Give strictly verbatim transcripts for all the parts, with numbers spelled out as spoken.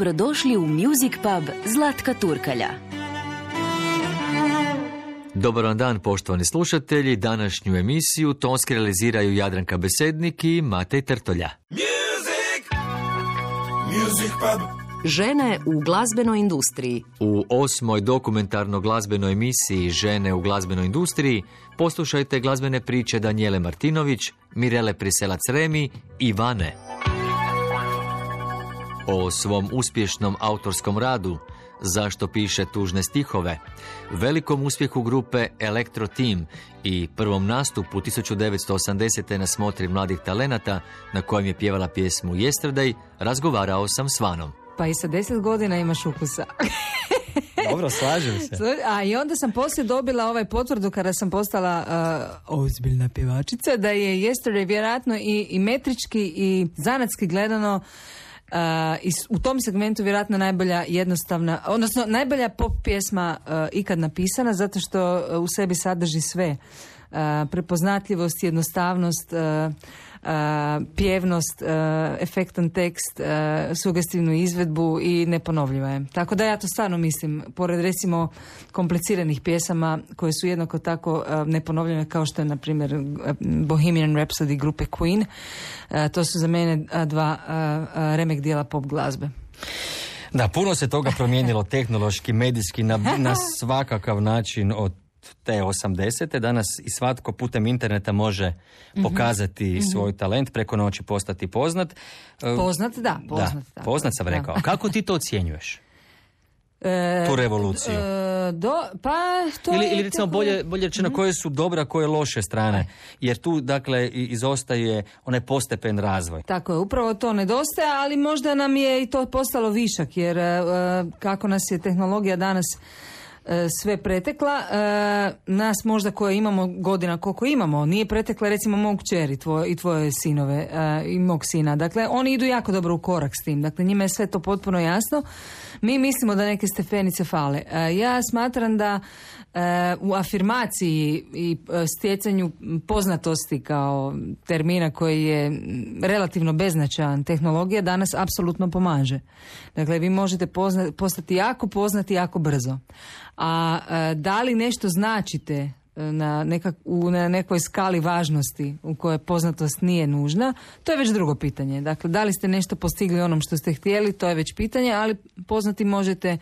dobrodošli u Music pub Zlatka Turkalja. Dobar dan, poštovani slušatelji. Današnju emisiju tonski realiziraju Jadranka Besednik i Matej Trtolja. Music! Music pub! Žene u glazbenoj industriji. U osmoj dokumentarno-glazbenoj emisiji Žene u glazbenoj industriji poslušajte glazbene priče Danijele Martinović, Mirele Priselac Remi i Ivane. O svom uspješnom autorskom radu, zašto piše tužne stihove, velikom uspjehu grupe Elektro Team i prvom nastupu tisuću devetsto osamdesete. na smotri mladih talenata na kojem je pjevala pjesmu Yesterday, razgovarao sam s Vanom. Pa i sa deset godina imaš ukusa. Dobro, slažem se. A i onda sam poslije dobila ovaj potvrdu kada sam postala uh, ozbiljna pjevačica, da je Yesterday vjerojatno i, i metrički i zanatski gledano uh, i u tom segmentu vjerojatno najbolja jednostavna, odnosno najbolja pop pjesma uh, ikad napisana, zato što u sebi sadrži sve. Uh, prepoznatljivost, jednostavnost, uh, Uh, pjevnost, uh, efektan tekst, uh, sugestivnu izvedbu i neponovljiva je. Tako da ja to stvarno mislim, pored recimo kompliciranih pjesama koje su jednako tako uh, neponovljene kao što je na primjer Bohemian Rhapsody grupe Queen, uh, to su za mene dva uh, remek dijela pop glazbe. Da, puno se toga promijenilo tehnološki, medijski, na, na svakakav način od te osamdesete. Danas i svatko putem interneta može pokazati mm-hmm. svoj talent, preko noći postati poznat. Poznat, da. Poznat, da, da, poznat sam rekao. Da. Kako ti to ocjenjuješ? E, tu revoluciju. E, do, pa, to ili, ili recimo tako... bolje, bolje rečeno mm-hmm. koje su dobra, koje loše strane. Jer tu, dakle, izostaje onaj postepen razvoj. Tako je, upravo to nedostaje, ali možda nam je i to postalo višak, jer kako nas je tehnologija danas sve pretekla, nas možda koje imamo godina koliko imamo, nije pretekla recimo mog kćeri tvoj, i tvoje sinove i mog sina. Dakle, oni idu jako dobro u korak s tim. Dakle, njima je sve to potpuno jasno. Mi mislimo da neke stepenice fale. Ja smatram da u afirmaciji i stjecanju poznatosti kao termina koji je relativno beznačajan, tehnologija danas apsolutno pomaže. Dakle, vi možete pozna, postati jako poznati jako brzo. A da li nešto značite na, nekak, u, na nekoj skali važnosti u kojoj poznatost nije nužna, to je već drugo pitanje. Dakle, da li ste nešto postigli onom što ste htjeli, to je već pitanje, ali poznati možete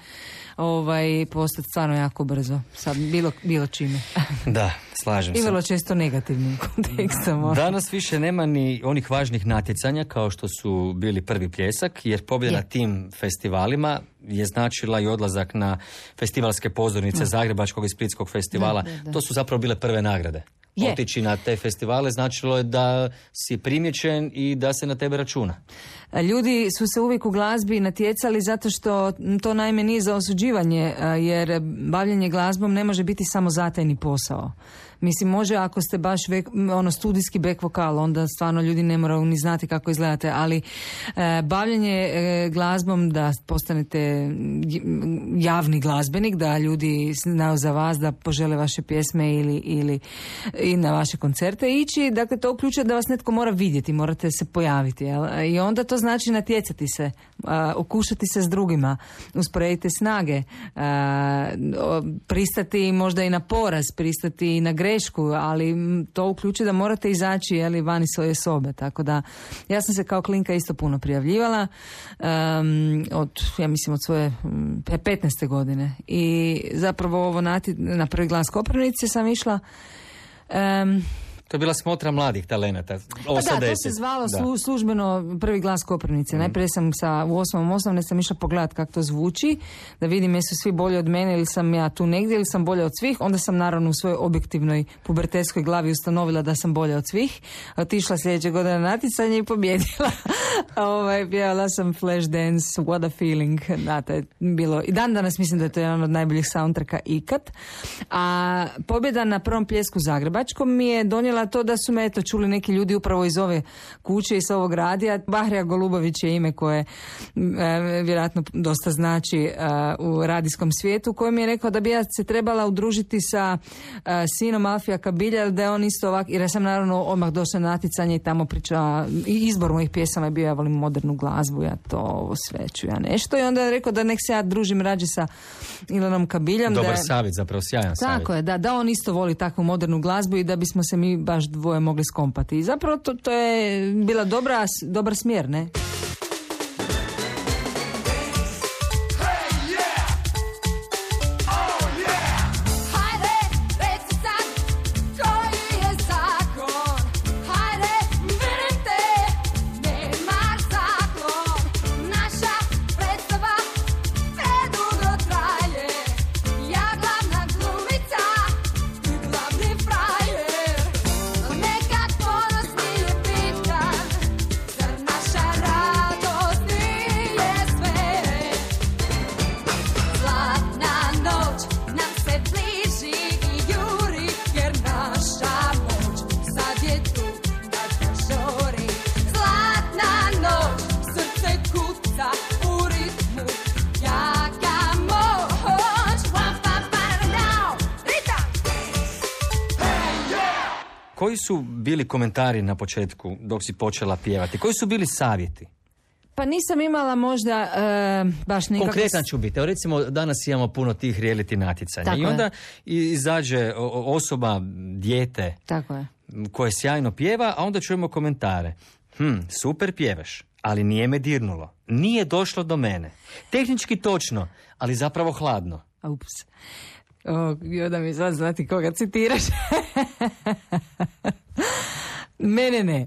ovaj, postati stvarno jako brzo. Sad, bilo, bilo čime. Da, slažem se. I vrlo često negativnim kontekstom. Danas više nema ni onih važnih natjecanja kao što su bili prvi pljesak, jer pobjeda na tim festivalima je značila i odlazak na festivalske pozornice Zagrebačkog i Splitskog festivala. Da, da, da. To su zapravo bile prve nagrade. Je. Otići na te festivale značilo je da si primjećen i da se na tebe računa. Ljudi su se uvijek u glazbi natjecali zato što to naime nije za osuđivanje, jer bavljenje glazbom ne može biti samo zatajni posao. Mislim, može ako ste baš vek, ono, studijski back vokal, onda stvarno ljudi ne moraju ni znati kako izgledate, ali e, bavljanje e, glazbom, da postanete javni glazbenik, da ljudi znaju za vas, da požele vaše pjesme ili, ili i na vaše koncerte ići, dakle to uključuje da vas netko mora vidjeti, morate se pojaviti, jel? I onda to znači natjecati se, a, okušati se s drugima, usporedite snage, a, pristati možda i na poraz, pristati i na gre- grešku, ali to uključuje da morate izaći, jeli, van iz svoje sobe. Tako da, ja sam se kao klinka isto puno prijavljivala, um, od, ja mislim, od svoje petnaeste godine. I zapravo ovo nati, na prvi glas Koprivnice sam išla... Um, To je bila smotra mladih talenata. Pa da, to se zvalo da. Službeno prvi glas Koprivnice. Mm. Najprije sam sa, u osmom osnovne sam išla pogledat kako to zvuči, da vidim jesu svi bolje od mene ili sam ja tu negdje ili sam bolja od svih. Onda sam naravno u svojoj objektivnoj pubertetskoj glavi ustanovila da sam bolja od svih. Otišla sljedeće godine na natjecanje i pobjedila. ovaj, pjevala sam Flashdance, What a Feeling. Da, to je bilo. I dan danas mislim da je to jedan od najboljih soundtracka ikad. A pobjeda na prvom pljesku Zagrebačkom mi je donijela spominjala to da su me eto čuli neki ljudi upravo iz ove kuće i sa ovog radija. Bahrija Golubović je ime koje e, vjerojatno dosta znači e, u radijskom svijetu, koji mi je rekao da bi ja se trebala udružiti sa e, sinom Alfija Kabilja, da je on isto ovak, jer ja sam naravno odmah došla na natjecanje i tamo pričala, i izbor mojih pjesama je bio, ja volim modernu glazbu, ja to ovo sve ću, ja nešto, i onda je rekao da nek se ja družim rađe sa Ilonom Kabiljom. Dobar da je, savjet, zapravo sjajan savjet. Tako je, da, da on isto voli takvu modernu glazbu i da bismo se mi baš dvoje mogli skompati. I zapravo to, to je bila dobra, dobar smjer, ne? Koji su bili komentari na početku dok si počela pjevati? Koji su bili savjeti? Pa nisam imala možda e, baš nikakve... Konkretan ću biti. Recimo, danas imamo puno tih reality natjecanja. Tako I onda je. izađe osoba, dijete, Tako je. koje sjajno pjeva, a onda čujemo komentare. Hm, super pjevaš, ali nije me dirnulo. Nije došlo do mene. Tehnički točno, ali zapravo hladno. Ups. O, i onda mi sad znati koga citiraš. Mene ne.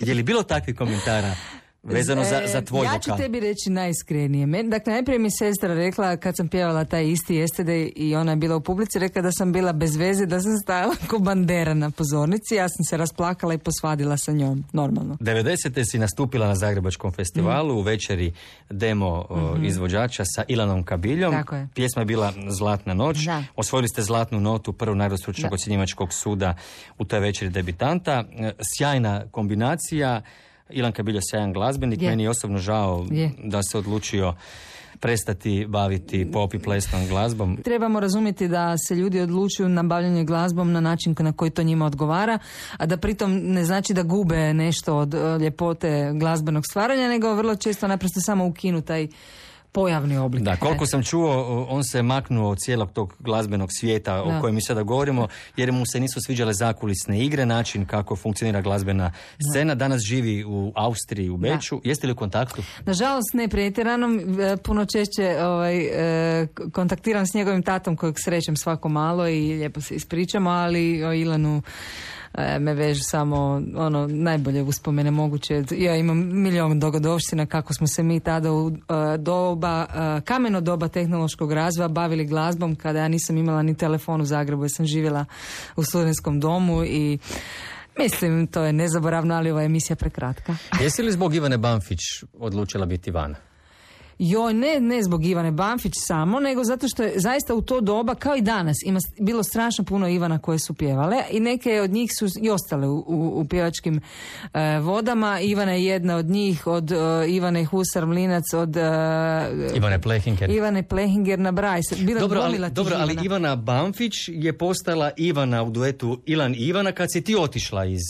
Je li bilo takvih komentara vezano za, za tvoj vokal? Ja ću tebi reći najiskrenije. Men, dakle, najprije mi sestra rekla, kad sam pjevala taj isti Yesterday i ona je bila u publici, rekla da sam bila bez veze, da sam stajala ko bandera na pozornici. Ja sam se rasplakala i posvadila sa njom, normalno. devedesete si nastupila na Zagrebačkom festivalu mm. u večeri demo mm-hmm. izvođača sa Ilanom Kabiljom. Je. Pjesma je bila Zlatna noć. Da. Osvojili ste zlatnu notu prvu najdostručnog ocjenjivačkog suda u toj večeri debitanta. Sjajna kombinacija. Ilan Kabiljo, sjajan glazbenik, je. meni je osobno žao je. da se odlučio prestati baviti pop i plesnom glazbom. Trebamo razumjeti da se ljudi odlučuju na bavljanje glazbom na način na koji to njima odgovara, a da pritom ne znači da gube nešto od ljepote glazbenog stvaranja, nego vrlo često naprosto samo ukinu taj pojavni oblik. Da, koliko sam čuo, on se maknuo od cijelog tog glazbenog svijeta da. o kojem mi sada govorimo, jer mu se nisu sviđale zakulisne igre, način kako funkcionira glazbena scena. Danas živi u Austriji, u Beču. Da. Jeste li u kontaktu? Nažalost, ne pretjerano. Puno češće ovaj, kontaktiram s njegovim tatom kojeg srećem svako malo i lijepo se ispričamo, ali o Ilanu me vežu samo ono najbolje uspomene moguće. Ja imam milion dogodovština kako smo se mi tada u doba, kameno doba tehnološkog razvoja bavili glazbom, kada ja nisam imala ni telefon u Zagrebu, jer sam živjela u studentskom domu i mislim, to je nezaboravno, ali ova emisija prekratka. Jesi li zbog Ivane Banfić odlučila biti Ivana? Joj, ne, ne zbog Ivane Banfić samo, nego zato što je zaista u to doba, kao i danas, ima bilo strašno puno Ivana koje su pjevale i neke od njih su i ostale u, u, u pjevačkim e, vodama. Ivana je jedna od njih, od e, Ivane Husar Mlinac, od e, Ivane Plehinger. Ivane Plehinger na Braj. Dobro, ali, dobro ali Ivana Banfić je postala Ivana u duetu Ilan i Ivana kad si ti otišla iz...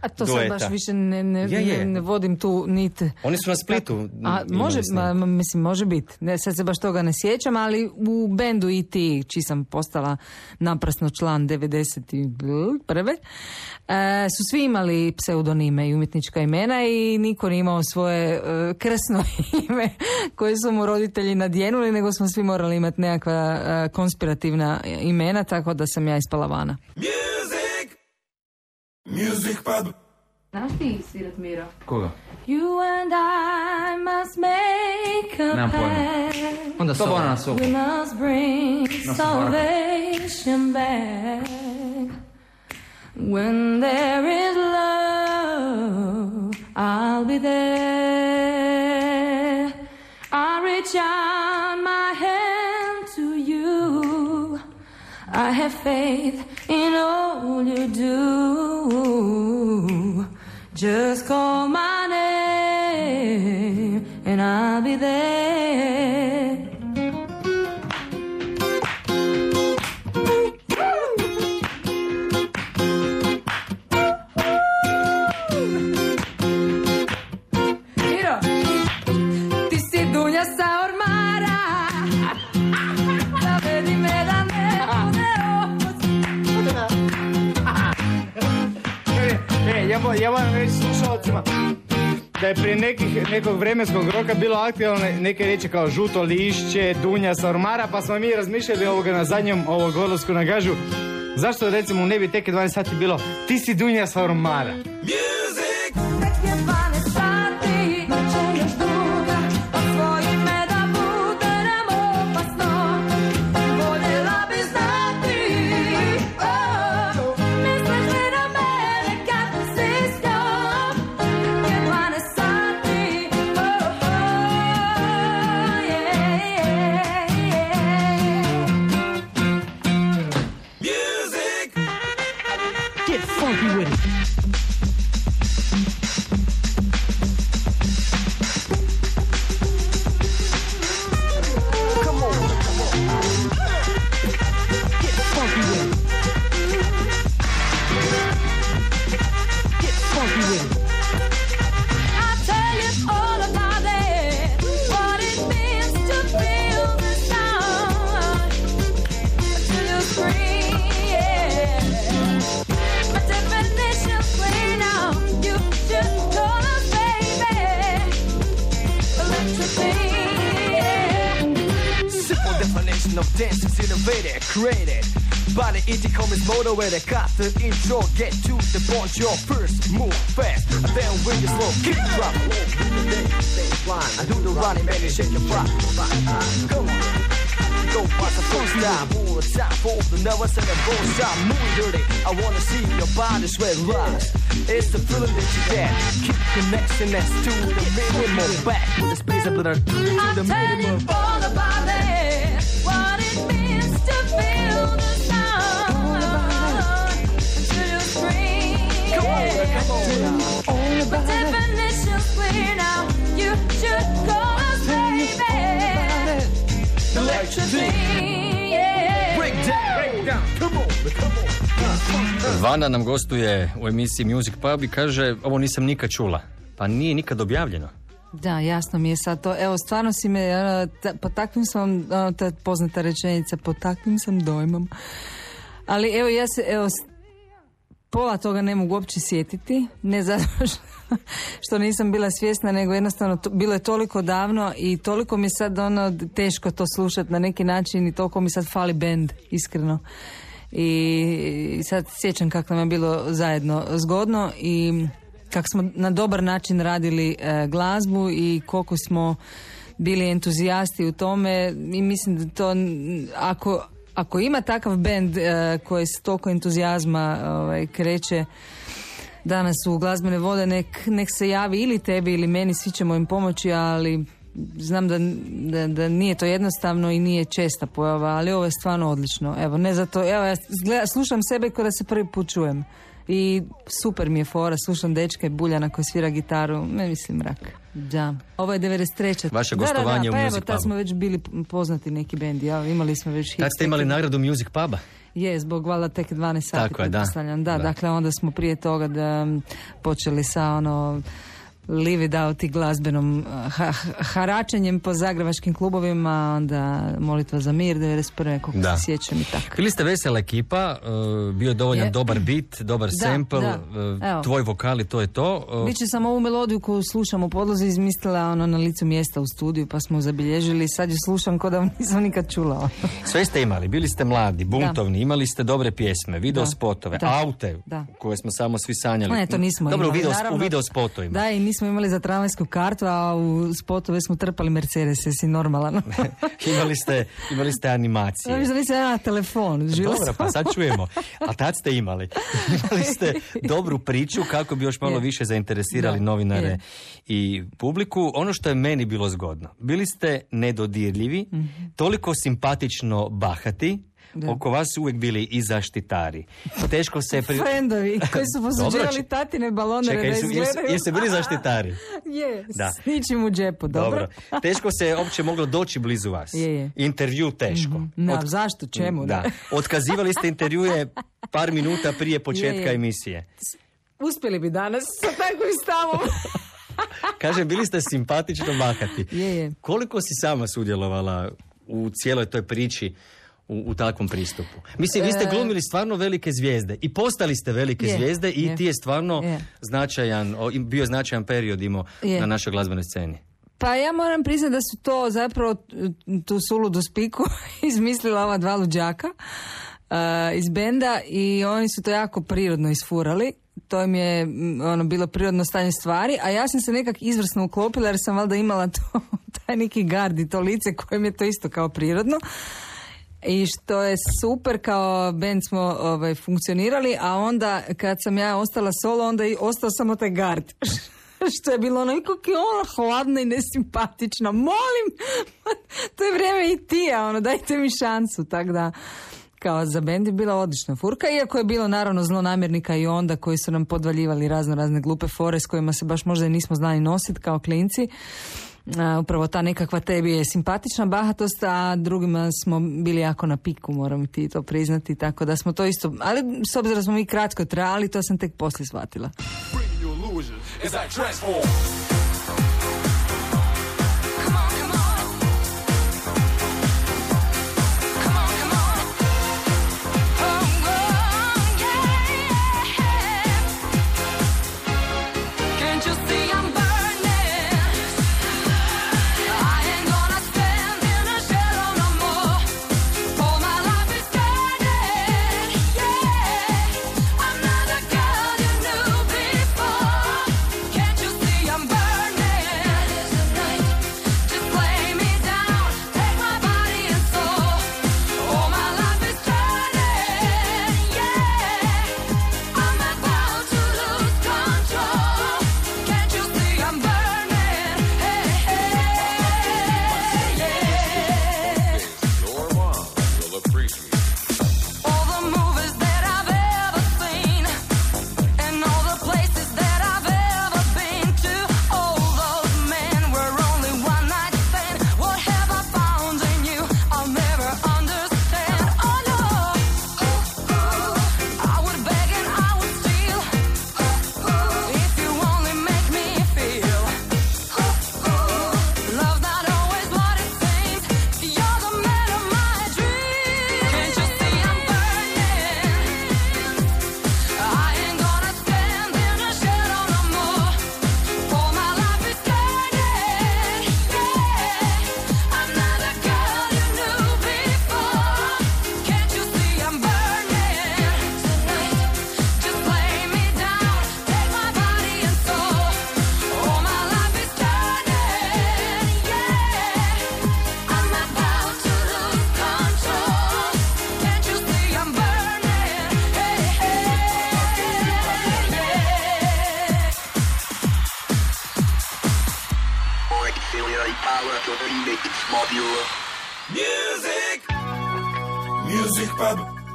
A to dueta. Sad baš više ne, ne, je, je. Ne, ne vodim tu nit. Oni su na Splitu. A, može, ma, mislim, može biti. Sad se baš toga ne sjećam, ali u bendu i ti, čiji sam postala naprasno član devedeset prve E, su svi imali pseudonime i umjetnička imena i niko nije imao svoje e, krsno ime koje su mu roditelji nadjenuli, nego smo svi morali imati nekakva e, konspirativna imena, tako da sam ja ispala vana. Music pub. Znaš ti svirat, Miro? Koga? You and I must make a Nemam pact. Onda soba na sobu. We must bring salvation back. When there is love, I'll be there. I'll reach out my hand to you. I have faith in all you do. Just call my name and I'll be there. Ja moram reći slušalcima da je prije nekih, nekog vremenskog roka bilo aktualne neke riječi kao žuto lišće, dunja sa ormara, pa smo mi razmišljali ovoga na zadnjem ovog odlasku na gažu. Zašto recimo ne bi tek dvanaest sati bilo ti si dunja sa ormara? Where they cut the intro, get to the point, your first move fast, and then when you slow, kick drop, I do the running man and shake your prop, come on, go past the first time, all the time, all the nervous and the bones stop, move dirty, I wanna see your body sweat rise, it's the feeling that you get, keep the next and next to the minimum, back with the space up in our, to the minimum, I'll tell you all about it, what it means to feel the sound. The definition's clear now. You should call us baby. Electricity. Break down, break down. Come on, come on. Vana nam gostuje u emisiji Music Pub i kaže ovo nisam nikad čula. Pa nije nikad objavljeno. Da, jasno mi je sad to. Evo, stvarno si me, po takvim sam, ta poznata rečenica, po takvim sam dojmom. Ali evo, ja se, evo, pola toga ne mogu uopće sjetiti, ne zato što, što nisam bila svjesna, nego jednostavno to, bilo je toliko davno i toliko mi je sad ono teško to slušati na neki način i toliko mi sad fali bend, iskreno. I, i sad sjećam kako nam je bilo zajedno zgodno i kako smo na dobar način radili e, glazbu i koliko smo bili entuzijasti u tome i mislim da to ako... Ako ima takav bend uh, koji s toliko entuzijazma uh, kreće danas u glazbene vode, nek, nek se javi ili tebi ili meni, svi ćemo im pomoći, ali znam da, da, da nije to jednostavno i nije česta pojava, ali ovo je stvarno odlično. Evo, ne zato, evo ja gleda, slušam sebe kada se prvi put čujem i super mi je fora, slušam dečka i Buljana koji svira gitaru, ne mislim rak. Da, ovo je devedeset treća Vaše gostovanje da, da, da, pa u Music Pubu. Pa evo, tad smo već bili poznati neki bendi, ja, imali smo već hit. Tad ste imali nagradu Music Puba? Je, zbog valjda tek dvanaest sati. Tako je, da. da. Da, dakle onda smo prije toga da počeli sa ono Live It Out i glazbenom ha- haračenjem po zagrebačkim klubovima, onda Molitva za mir, devedeset prve kako se sjećam i tako. Bili ste vesela ekipa, bio je dovoljan je. dobar beat, dobar da, sample, da. tvoj vokali, to je to. Biće samo ovu melodiju koju slušam u podlozi izmislila ono na licu mjesta u studiju, pa smo ju zabilježili, sad ju slušam ko da nisam nikad čula. Sve ste imali, bili ste mladi, buntovni, da. imali ste dobre pjesme, video da. spotove, da. aute da. koje smo samo svi sanjali. Ne, to nismo Dobro, imali. Dobro, u video spotovima. Da, i nismo imali za tramvajsku kartu, a u spotove smo trpali Mercedes, jesi normalan. imali, ste, imali ste animacije. Imali ste na telefon. Dobro, pa sad čujemo. A tad ste imali. imali ste dobru priču kako bi još malo je. više zainteresirali da, novinare je. i publiku. Ono što je meni bilo zgodno. Bili ste nedodirljivi, mm-hmm. toliko simpatično bahati, Da. Oko vas su uvijek bili i zaštitari. Teško se... Pri... Frendovi koji su posuđivali tatine balone. Čekaj, jesu, jesu, jesu bili zaštitari? Je, da. S ničim u džepu, dobro. dobro. Teško se uopće moglo doći blizu vas. Je, je. Intervju teško. Mm-hmm. Od... Na, zašto, čemu? Da. Da. Otkazivali ste intervjue par minuta prije početka je, je. emisije. Uspjeli bi danas sa takvim stavom. Kaže, bili ste simpatično mahati. Je, je. Koliko si sama sudjelovala u cijeloj toj priči, u, u takvom pristupu? Mislim, vi ste glumili stvarno velike zvijezde i postali ste velike je, zvijezde i je. ti je stvarno je. značajan, bio značajan period imao je. na našoj glazbenoj sceni. Pa ja moram priznati da su to zapravo tu suludu spiku izmislila ova dva luđaka uh, iz benda i oni su to jako prirodno isfurali. To im je ono, bilo prirodno stanje stvari, a ja sam se nekak izvrsno uklopila jer sam valjda imala to, taj neki gard i to lice kojem je to isto kao prirodno. I što je super, kao band smo ovaj, funkcionirali, a onda kad sam ja ostala solo, onda je ostao samo taj gard. Što je bilo ono, kako je ona hladna i nesimpatična. Molim, to je vrijeme i ti, a ono, dajte mi šansu, tako da... Kao za bend je bila odlična furka, iako je bilo naravno zlonamjernika i onda koji su nam podvaljivali razno razne glupe fore s kojima se baš možda i nismo znali nositi kao klinci. Uh, upravo ta nekakva tebi je simpatična bahatost, a drugima smo bili jako na piku, moram ti to priznati, tako da smo to isto, ali s obzirom smo mi kratko trajali, to sam tek poslije shvatila.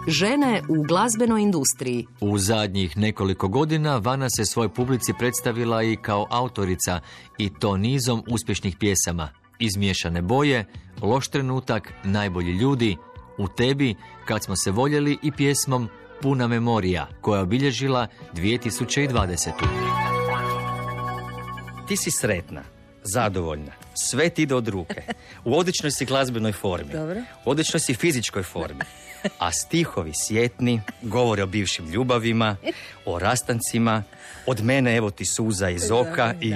Žene u glazbenoj industriji. U zadnjih nekoliko godina Vana se svoj publici predstavila i kao autorica i to nizom uspješnih pjesama. Izmiješane boje, Loš trenutak, Najbolji ljudi, U tebi, Kad smo se voljeli i pjesmom Puna memorija, koja je obilježila dvije tisuće dvadesetu. Ti si sretna, zadovoljna, sve ti ide od ruke. U odličnoj si glazbenoj formi. Dobro. U odličnoj si fizičkoj formi. A stihovi sjetni, govore o bivšim ljubavima, o rastancima, od mene evo ti suza iz oka i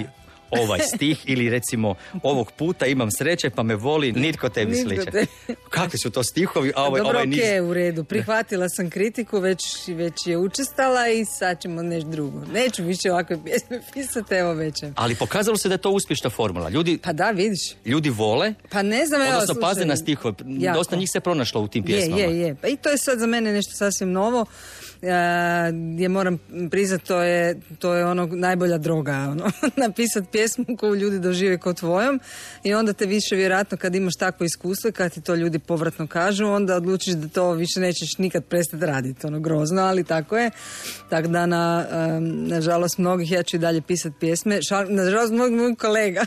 ovaj stih, ili recimo ovog puta imam sreće pa me voli, nitko tebi sliče. Kakvi su to stihovi, a ovaj, dobro, ovaj niz... Dobro, ok, u redu, prihvatila sam kritiku, već, već je učestala i sad ćemo nešto drugo. Neću više ovakve pjesme pisati, evo većem. Ali pokazalo se da je to uspješna formula. Ljudi, pa da, vidiš. Ljudi vole, pa ne znam, odnosno evo, paze na stihove. Jako. Dosta njih se pronašlo u tim pjesmama. Je, je, je. Pa i to je sad za mene nešto sasvim novo. Ja moram priznat, to je, to je ono najbolja droga, ono, napisati pjesmu pjesmu koju ljudi dožive kao tvojom i onda te više vjerojatno kad imaš takvo iskustvo i kad ti to ljudi povratno kažu, onda odlučiš da to više nećeš nikad prestati raditi. Ono grozno, ali tako je. Tako da na, um, nažalost mnogih ja ću i dalje pisati pjesme. Šal, nažalost mnogih mojih kolega.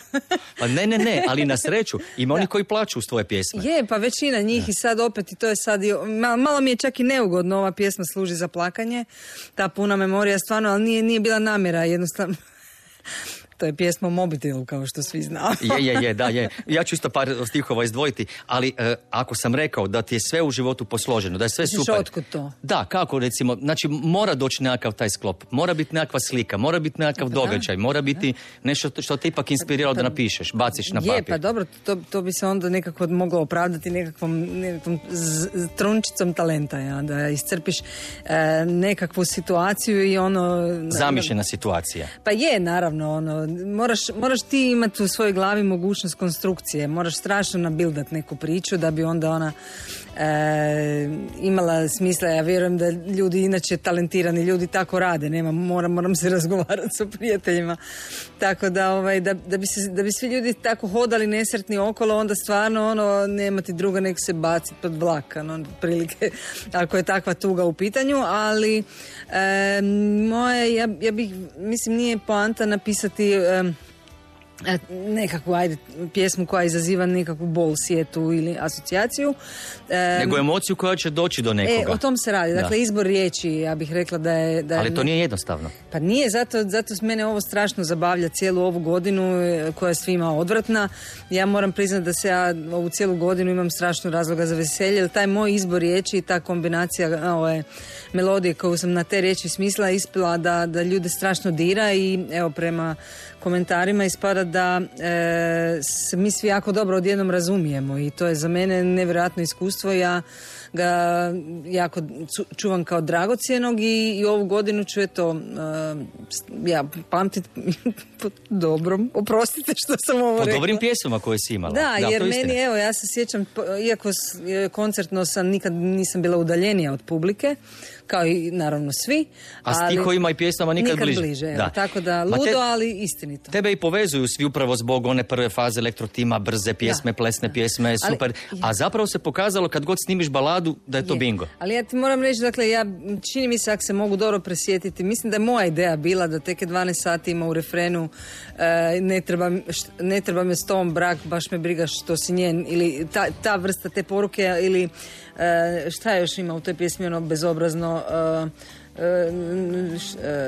Pa ne, ne, ne, ali na sreću ima oni koji plaću uz tvoje pjesme. Je, pa većina njih da. I sad opet i to je sad i, malo, malo mi je čak i neugodno, ova pjesma služi za plakanje. Ta puna memorija stvarno, ali nije, nije bila namjera jednostavno. To je pjesma o mobitelu, kao što svi znamo. je, je, je, da, je. Ja ću isto par stihova izdvojiti, ali e, ako sam rekao da ti je sve u životu posloženo, da je sve Miš super... Otkud to? Da, kako recimo, znači mora doći nekakav taj sklop, mora biti nekakva slika, mora biti nekakav pa, događaj, mora biti da. Nešto što te ipak inspiriralo pa, da napišeš, baciš na papir. Je, pa dobro, to, to bi se onda nekako moglo opravdati nekakvom, nekakvom z, z, trunčicom talenta, ja, da iscrpiš e, nekakvu situaciju i ono... Zamišljena situacija. Pa je, naravno, ono, Moraš, moraš ti imati u svojoj glavi mogućnost konstrukcije, moraš strašno nabildat neku priču da bi onda ona e, imala smisla. Ja vjerujem da ljudi inače talentirani ljudi tako rade, nema, moram, moram se razgovarati sa prijateljima, tako da, ovaj, da, da, bi se, da bi svi ljudi tako hodali nesretni okolo, onda stvarno ono, nema ti druga nego se baciti pod vlak, ono, prilike, ako je takva tuga u pitanju, ali e, moje, ja, ja bih, mislim, nije poanta napisati nekakvu, ajde, pjesmu koja izaziva nekakvu bol, sjetu ili asocijaciju. E, Nego emociju koja će doći do nekoga. E, o tom se radi. Dakle, da. Izbor riječi, ja bih rekla da je... Da je ali to nije jednostavno. Pa nije, zato, zato mene ovo strašno zabavlja cijelu ovu godinu koja je svima odvratna. Ja moram priznati da se ja ovu cijelu godinu imam strašno razloga za veselje, jer taj moj izbor riječi i ta kombinacija ove melodije koju sam na te riječi smisla ispila da, da ljude strašno dira i evo prema komentarima ispada da e, se mi svi jako dobro odjednom razumijemo i to je za mene nevjerojatno iskustvo. Ja ga jako čuvam kao dragocjenog i, i ovu godinu ću eto e, ja pamtit po dobrom, oprostite što sam ovo po rekla. Po dobrim pjesmama koje si imala. Da, da jer meni, istina. Evo, ja se sjećam, iako koncertno sam nikad nisam bila udaljenija od publike, kao i naravno svi. A stihovima i pjesmama nikad, nikad bliže. bliže da. Tako da, ludo, te, ali istinito. Tebe i povezuju svi upravo zbog one prve faze Elektro Tima, brze pjesme, da, plesne da. pjesme, super. Ali, a zapravo se pokazalo kad god snimiš baladu da je to je. bingo. Ali ja ti moram reći, dakle, ja čini mi se, ako se mogu dobro presjetiti, mislim da je moja ideja bila da teke dvanaest sati ima u refrenu uh, ne, treba, ne treba me s tom brak, baš me briga što si njen, ili ta, ta vrsta te poruke, ili uh, šta još ima u toj pjesmi, ono bezobrazno, Uh, uh,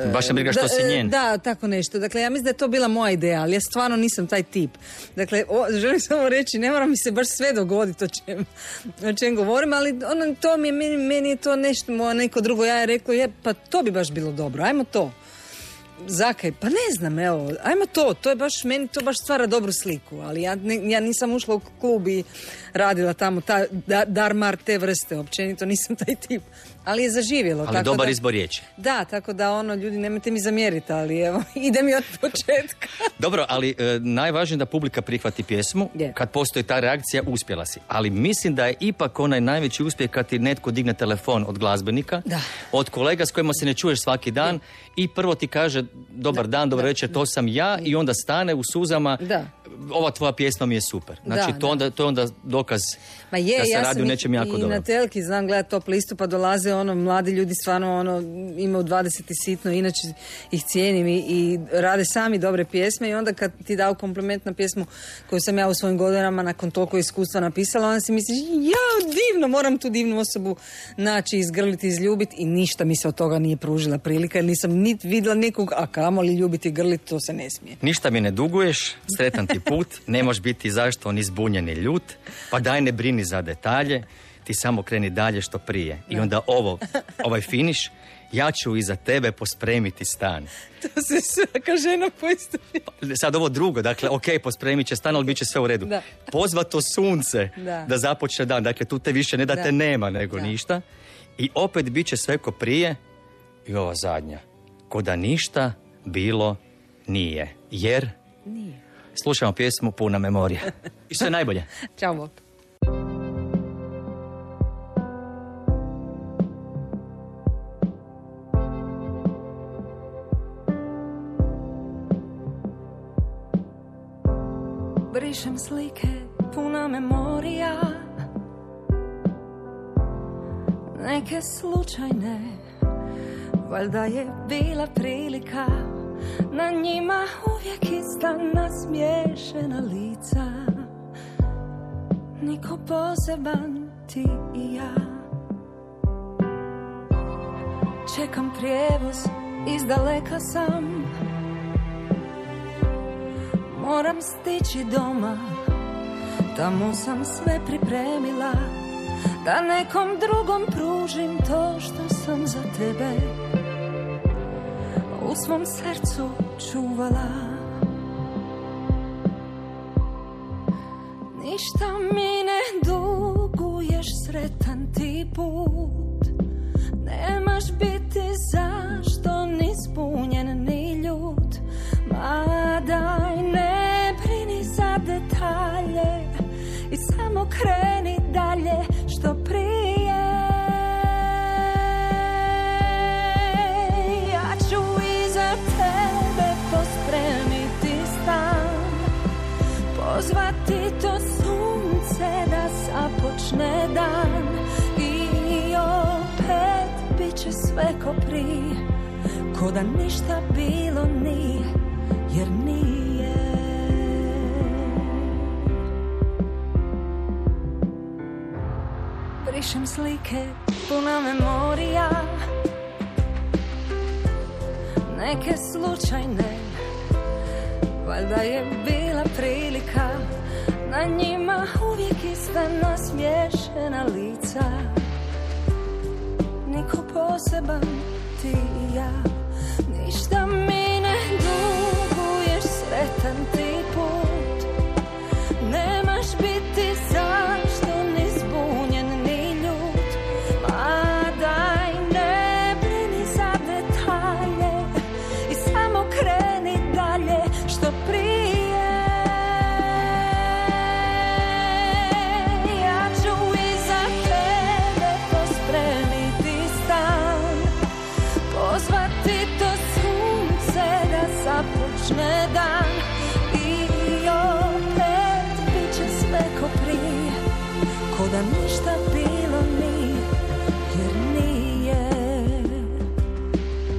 uh, baš sam briga što da, si njen. Da, tako nešto. Dakle, ja mislim da je to bila moja ideja, ali ja stvarno nisam taj tip. Dakle, o, želim samo reći, ne mora mi se baš sve dogoditi o čem, o čem govorim, ali ono, to mi je, meni, meni je to nešto, neko drugo ja je rekao, je, pa to bi baš bilo dobro, ajmo to. Zakaj? Pa ne znam, evo, ajmo to, to je baš, meni to baš stvara dobru sliku, ali ja, ne, ja nisam ušla u klub i radila tamo ta, da, darmar te vrste, općenito nisam taj tip, ali je zaživjelo. Ali tako dobar da, izbor riječi. Da, tako da ono, ljudi, nemojte mi zamjeriti, ali evo, ide mi od početka. Dobro, ali e, najvažnije je da publika prihvati pjesmu, yeah. Kad postoji ta reakcija, uspjela si, ali mislim da je ipak onaj najveći uspjeh kad ti netko digne telefon od glazbenika, da. Od kolega s kojima se ne čuješ svaki dan, yeah. I prvo ti kaže dobar da, dan, dobro da, večer, to sam ja i onda stane u suzama, da. Ova tvoja pjesma mi je super. Znači da, to, onda, to je onda dokaz ma je, da se ja radi u nečem i, jako dobro. I na telki znam gledati Top listu pa dolaze ono mladi ljudi stvarno ono imaju dvadeset i sitno, inače ih cijenim i, i rade sami dobre pjesme i onda kad ti dao kompliment na pjesmu koju sam ja u svojim godinama nakon toliko iskustva napisala, onda si misliš ja divno, moram tu divnu osobu naći, izgrliti, izljubiti i ništa mi se od toga nije pružila prilika jer nisam niti vidjela nekog a kamoli ljubiti i grliti, to se ne smije. Ništa mi ne duguješ, sretan ti put, ne moš biti zašto ni zbunjen ni ljut, pa daj ne brini za detalje, ti samo kreni dalje što prije. I onda ovo, ovaj finiš, ja ću iza tebe pospremiti stan. To se svaka žena poistovi. Sad ovo drugo, dakle, ok, pospremit će stan, ali bit će sve u redu. Da. Pozvato sunce da. da započne dan, dakle, tu te više ne da, da. te nema, nego da. ništa. I opet bit će sve ko prije i ova zadnja. Ko da ništa bilo nije. Jer nije. Slušamo pjesmu Puna memorija. I sve najbolje. Ćao Bog. brišem slike, puna memorija, neke slučajne, valjda je bila prilika, na njima uvijek ista nasmiješena lica, niko poseban, ti i ja. Čekam prijevoz, izdaleka sam, moram stići doma, tamo sam sve pripremila, da nekom drugom pružim to što sam za tebe u svom srcu čuvala. Ništa mi ne duguješ, sretan ti put, nemaš biti zašto ni zbunjen ni ljut, ma daj ne brini za detalje i samo kreni dalje što prije. Ja ću iza tebe pospremiti stan, pozvati to sunce da započne dan, i opet bit će sve ko prije, ko da ništa bilo nije, jer nije. Brišem slike, puna memorija, neke slučajne, valjda je bila prilika, na njima uvijek ista nasmiješena lica, niko poseban, ti i ja. Ništa mi ne duguješ, sretan ti put, nemaš biti zašto ni zbunjen ni ljut, ma daj ne brini za detalje i samo kreni dalje što prije. Ja ću iza tebe pospremiti stan, pozvati to sunce da započne dan, i opet bit će sve ko prije, ko da ništa bilo nije, jer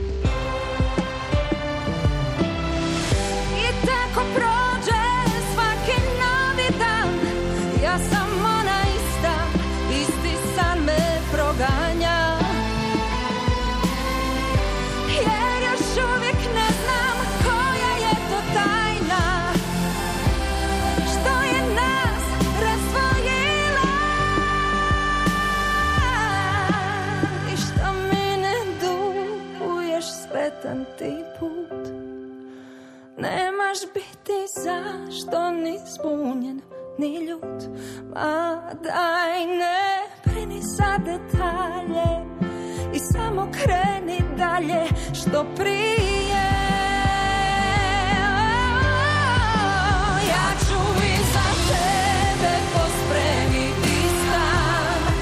nije. I tako prođe svaki novi dan, ja sam ona ista, isti san me proganja, jer još uvijek ne znam koja je to tajna što je nas razdvojila. I što mi ne duguješ, sretan ti put, nemaš biti zašto ni zbunjen ni ljut, ma daj ne brini za detalje i samo kreni dalje što prije. Ja ću iza tebe pospremiti stan,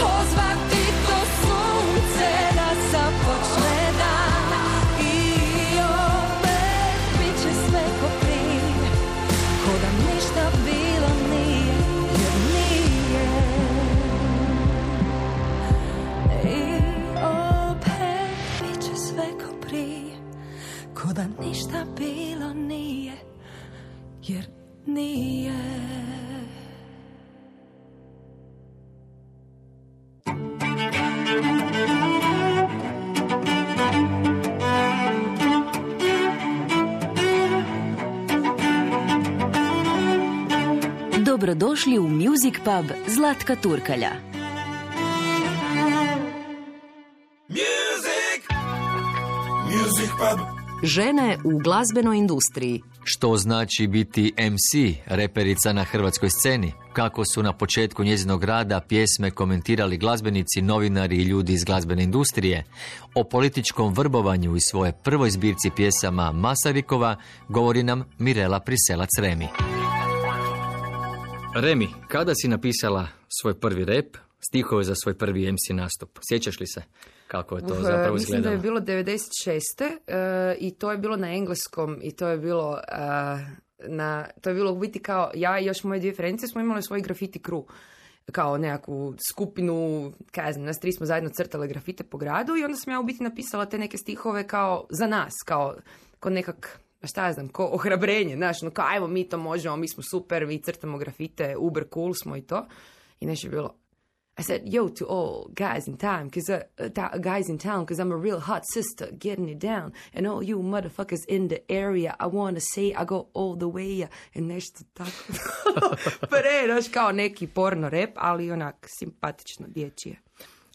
pozvati to sunce da započne dan, i opet bit će sve ko prije, ko da ništa bilo nije, jer nije. I opet bit će sve ko prije, ko da ništa bilo nije, jer nije. Dobrodošli u Music pub Zlatka Turkalja. Music! Music pub. Žene u glazbenoj industriji. Što znači biti em si, reperica na hrvatskoj sceni? Kako su na početku njezinog rada pjesme komentirali glazbenici, novinari i ljudi iz glazbene industrije? O političkom vrbovanju i svoje prvoj zbirci pjesama Masarikova govori nam Mirela Priselac Remi. Remi, kada si napisala svoj prvi rep, stihove za svoj prvi em si nastup? Sjećaš li se kako je to uh, zapravo izgledalo? Mislim da je bilo devedeset šeste. Uh, i to je bilo na engleskom i to je bilo uh, na, to je bilo u biti kao ja i još moje dvije frenice smo imali svoj grafiti crew, kao nekakvu skupinu, kaj znam, nas tri smo zajedno crtale grafite po gradu i onda sam ja u biti napisala te neke stihove kao za nas, kao kod nekak, šta ja znam, ko ohrabrenje, znaš, no kao ajmo mi to možemo, mi smo super, mi crtamo grafite, uber cool smo i to. I nešto je bilo, I said, yo to all guys in time, cause uh, ta- guys in town, cause I'm a real hot sister, getting it down. And all you motherfuckers in the area, I wanna say I go all the way. And nešto tako. Pre, daš kao neki porno rap, ali onak simpatično dječje.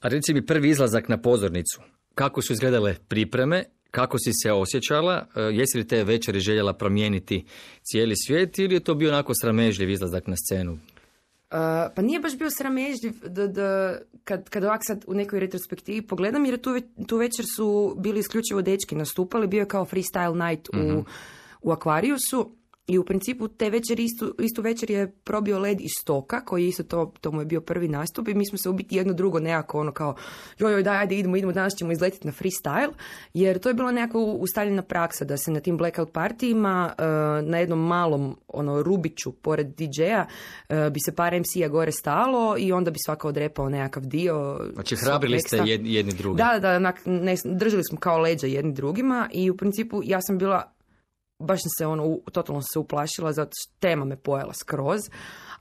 A reci mi prvi izlazak na pozornicu. Kako su izgledale pripreme? Kako si se osjećala? Jesi li te večeri željela promijeniti cijeli svijet ili je to bio onako sramežljiv izlazak na scenu? Uh, pa nije baš bio sramežljiv da, da, kad, kad ovak sad u nekoj retrospektivi pogledam, jer tu, ve, tu večer su bili isključivo dečki nastupali, bio je kao freestyle night mm-hmm. u, u Akvarijusu i u principu te večer, istu, istu večer je probio led iz Stoka, koji isto to, to mu je bio prvi nastup i mi smo se u biti jedno drugo nekako ono kao joj joj daj ajde idemo, idemo, danas ćemo izletiti na freestyle, jer to je bila nekako ustaljena praksa da se na tim blackout partijima uh, na jednom malom ono rubiću pored di džeja uh, bi se par em sija gore stalo i onda bi svako odrepao nekakav dio. Znači hrabrili ste jedni, jedni drugi. Da, da, da ne, držali smo kao leđa jedni drugima i u principu ja sam bila baš sam se ono, totalno se uplašila zato što tema me pojela skroz.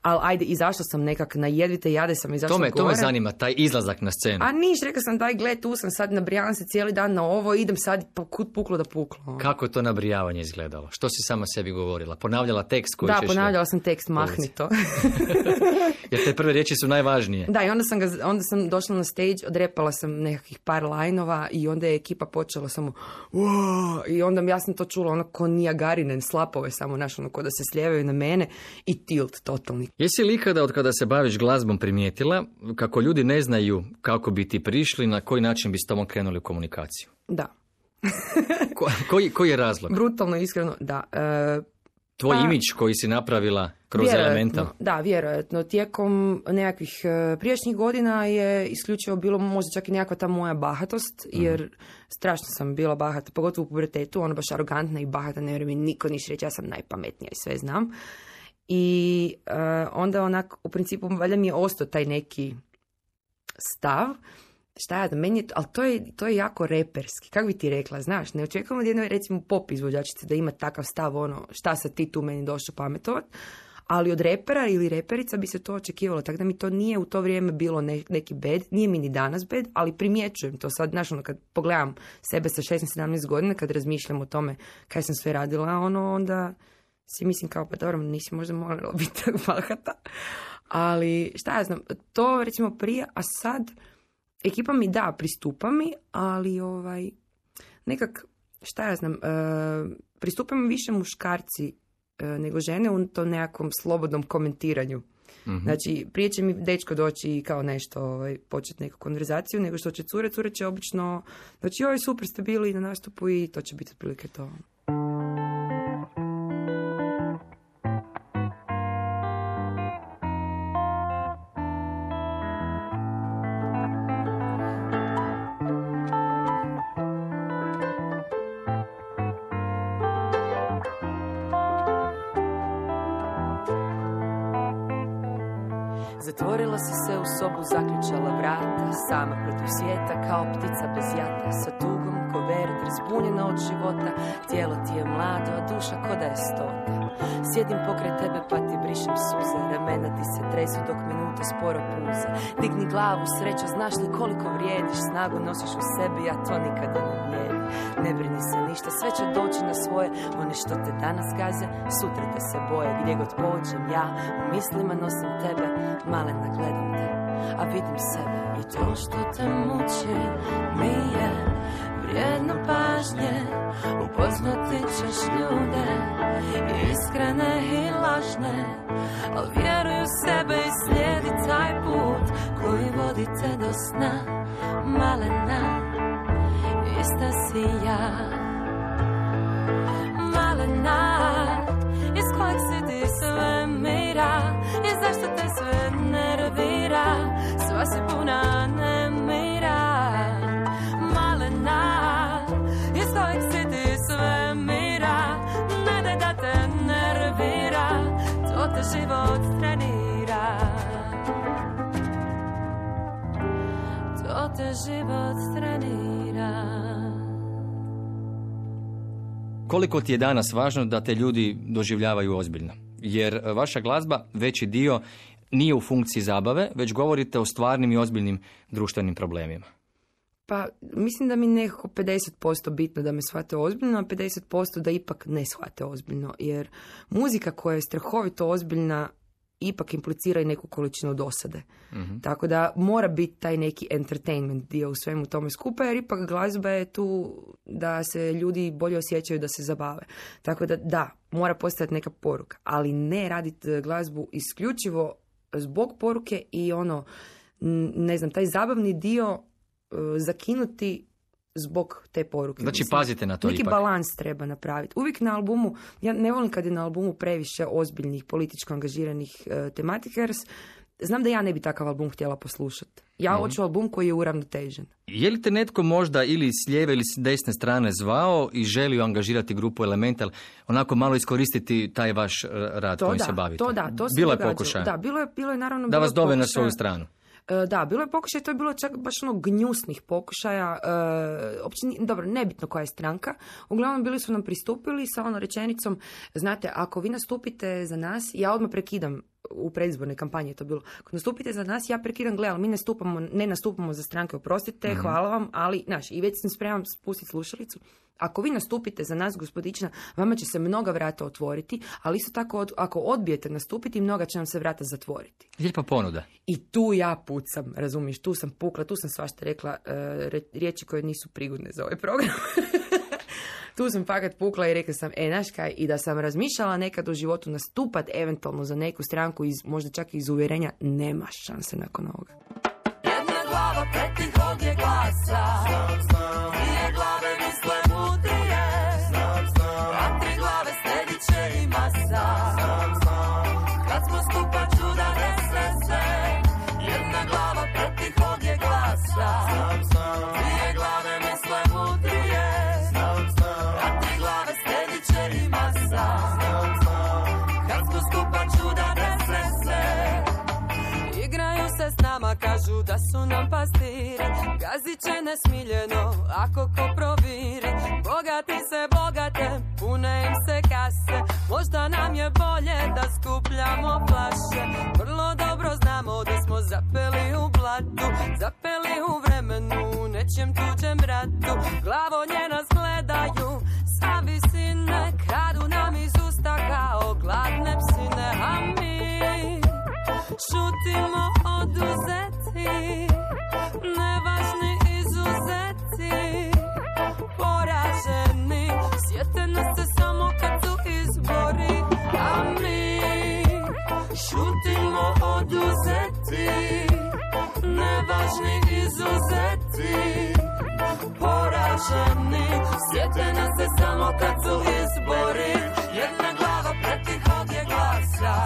Ali ajde, izašla sam nekak na jedvite jade sam izašla gore. To me zanima, taj izlazak na scenu. A niš, rekao sam daj gled, tu sam sad, nabrijam se cijeli dan na ovo, idem sad kut puklo da puklo. Kako je to nabrijavanje izgledalo? Što si sama sebi govorila? Ponavljala tekst koji da, ćeš... Da, ponavljala sam tekst, mahni to. Jer te prve riječi su najvažnije. Da, i onda sam, ga, onda sam došla na stage, odrepala sam nekakvih par lajnova i onda je ekipa počela samo wow! I onda ja sam to čula ono ko Nijagarine slapove, samo naš ono ko da se slijevaju na mene i tilt totalni. Jesi li ikada od kada se baviš glazbom primijetila kako ljudi ne znaju kako bi ti prišli, na koji način bi s tobom krenuli u komunikaciju? Da. ko, koji, koji je razlog? Brutalno, iskreno, da. E, Tvoj pa, imidž koji si napravila kroz Elementa? Da, vjerojatno. Tijekom nekakvih prijašnjih godina je isključivo bilo možda čak i nekakva ta moja bahatost, jer mm. strašno sam bila bahata, pogotovo u pubertetu, ono baš arogantna i bahata, ne vjerujem mi niko niš reći, ja sam najpametnija i sve znam. I uh, onda onak, u principu, valjda mi je ostao taj neki stav, šta ja da meni je, ali to je, to je jako reperski, kako bi ti rekla, znaš, ne očekujemo od jedne, recimo, pop izvođačice da ima takav stav, ono, šta sad ti tu meni došao pametovat, ali od repera ili reperica bi se to očekivalo, tako da mi to nije u to vrijeme bilo ne, neki bed, nije mi ni danas bed, ali primjećujem to sad, znaš, ono, kad pogledam sebe sa šesnaest sedamnaest godina, kad razmišljam o tome kaj sam sve radila, ono, onda... si mislim kao, pa dobro, nisi možda morala biti tako bahata, ali šta ja znam, to recimo prije, a sad ekipa mi da, pristupa mi, ali ovaj, nekak, šta ja znam, e, pristupa mi više muškarci e, nego žene u to nekakvom slobodnom komentiranju. Mm-hmm. Znači, prije će mi dečko doći i kao nešto, ovaj, početi neku konverzaciju, nego što će cure, cure će obično doći, joj, super ste bili na nastupu i to će biti otprilike to. Zatvorila si se u sobu, zaključala vrata, sama protiv svijeta, kao ptica bez jata, sa tugom ko verd, razbunjena od života, tijelo ti je mlado, a duša ko da je stota. Sjedim pokraj tebe pa ti brišem suze, ramena ti se tresu dok minute sporo puze. Digni glavu, srećo, znaš li koliko vrijediš, snagu nosiš u sebi, a to nikada ne vrijedi. Ne brini se ništa, sve će doći na svoje, one što te danas gaze, sutra te se boje. Gdje god pođem ja, u mislima nosim tebe, malena gledam te, a vidim sebe. I to što te muči nije vrijedno pažnje, upoznati ćeš ljude, iskrene i lažne, al vjeruj u sebe i slijedi taj put koji vodi te do sna, malena, ista si ja, malena, iz kojeg si ti sve mira i zašto te sve nervira, sva si puna nemira, malena, iz kojeg si ti sve mira, ne daj da te nervira. te život trenira. Koliko ti je danas važno da te ljudi doživljavaju ozbiljno? Jer vaša glazba, veći dio, nije u funkciji zabave, već govorite o stvarnim i ozbiljnim društvenim problemima. Pa mislim da mi nekako pedeset posto bitno da me shvate ozbiljno, a pedeset posto da ipak ne shvate ozbiljno. Jer muzika koja je strahovito ozbiljna ipak implicira i neku količinu dosade. Mm-hmm. Tako da mora biti taj neki entertainment dio u svemu tome skupa, jer ipak glazba je tu da se ljudi bolje osjećaju, da se zabave. Tako da da, mora postojati neka poruka, ali ne raditi glazbu isključivo zbog poruke i ono, ne znam, taj zabavni dio zakinuti zbog te poruke. Znači, mislim, pazite na to neki ipak. Neki balans treba napraviti. Uvijek na albumu, ja ne volim kad je na albumu previše ozbiljnih, političko angažiranih uh, tematika, jer znam da ja ne bi takav album htjela poslušati. Ja mm-hmm. hoću album koji je uravnotežen. Je li te netko možda ili s lijeve ili s desne strane zvao i želio angažirati grupu Elemental, onako malo iskoristiti taj vaš rad to kojim da, se bavite? To da, to se bilo je pokušaj. Da, bilo je, bilo je naravno da vas dove na svoju stranu. Da, bilo je pokušaj, to je bilo čak baš ono gnjusnih pokušaja, e, opće, dobro, nebitno koja je stranka. Uglavnom bili su nam pristupili sa ono rečenicom, znate, ako vi nastupite za nas, ja odmah prekidam, u predizbornoj kampanji je to bilo, ako nastupite za nas, ja prekidam, gle, ali mi nastupamo, ne nastupamo za stranke, oprostite, mm-hmm. hvala vam, ali, znaš, i već sam spremam spustiti slušalicu. Ako vi nastupite za nas, gospodična, vama će se mnoga vrata otvoriti, ali isto tako od, ako odbijete nastupiti, mnoga će vam se vrata zatvoriti. Lijepa ponuda. I tu ja pucam, razumiješ, tu sam pukla, tu sam svašta rekla uh, riječi koje nisu prigodne za ovaj program. Tu sam fakat pukla i rekla sam, e, znaš kaj, i da sam razmišljala nekad u životu nastupat eventualno za neku stranku, iz, možda čak i iz uvjerenja, nema šanse nakon ovoga. Jedna glava protiv ovdje glasa, znam, znam. Dvije glave misle mudrije, znam, znam. A tri glave sledit će i masa, znam, znam. Kad smo skupa čuda ne snese, jedna glava protiv ovdje glasa, znam, znam. Dvije glave misle mudrije, znam, znam. A tri glave sledit će i masa, znam, znam. Kad smo skupa čuda ne snese. Igraju se s nama, kažu da su nam pastiri, gazit će nesmiljeno ako ko proviri. Bogati se bogate, pune im se kase, možda nam je bolje da skupljamo flaše. Vrlo dobro znamo da smo zapeli u blatu, zapeli u vremenu, nečem tuđem ratu. Glavo nje nas gledaju sa visine, kradu nam iz usta kao gladne psine, a mi šutimo oduzeti, nevažni izuzeti, poraženi. Sjete nas se samo kad su izbori, a mi šutimo oduzeti, nevažni izuzeti, poraženi. Sjete nas se samo kad su izbori, jedna glava protiv ovdje glasa.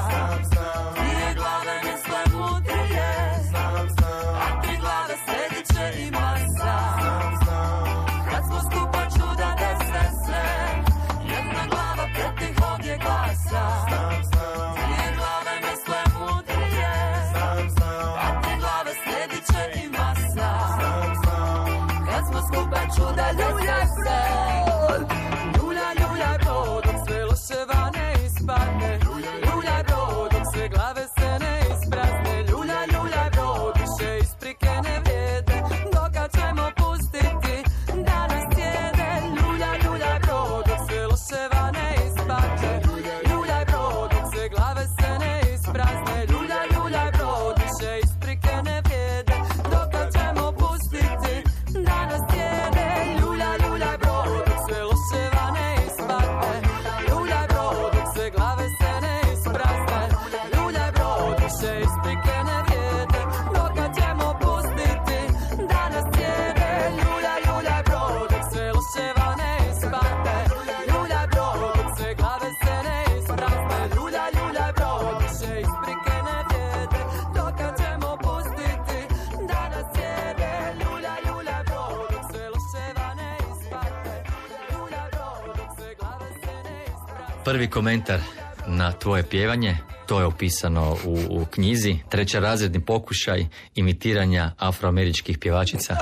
Prvi komentar na tvoje pjevanje, to je opisano u, u knjizi. Trećerazredni pokušaj imitiranja afroameričkih pjevačica.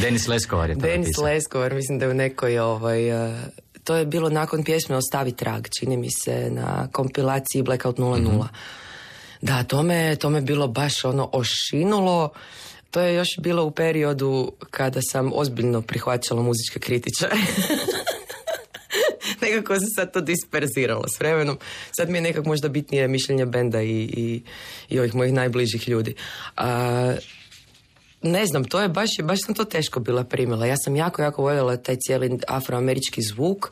Denis Leskovar je to Denis napisao. Leskovar, mislim da je u nekoj ovaj... Uh... To je bilo nakon pjesme Ostavi trag, čini mi se, na kompilaciji Blackout nula nula. Mm-hmm. Da, to me, to me bilo baš ono ošinulo. To je još bilo u periodu kada sam ozbiljno prihvaćala muzičke kritičare. Nekako se sad to disperziralo s vremenom. Sad mi je nekako možda bitnije mišljenje benda i, i, i ovih mojih najbližih ljudi. A, ne znam, to je baš, baš sam to teško bila primila. Ja sam jako, jako voljela taj cijeli afroamerički zvuk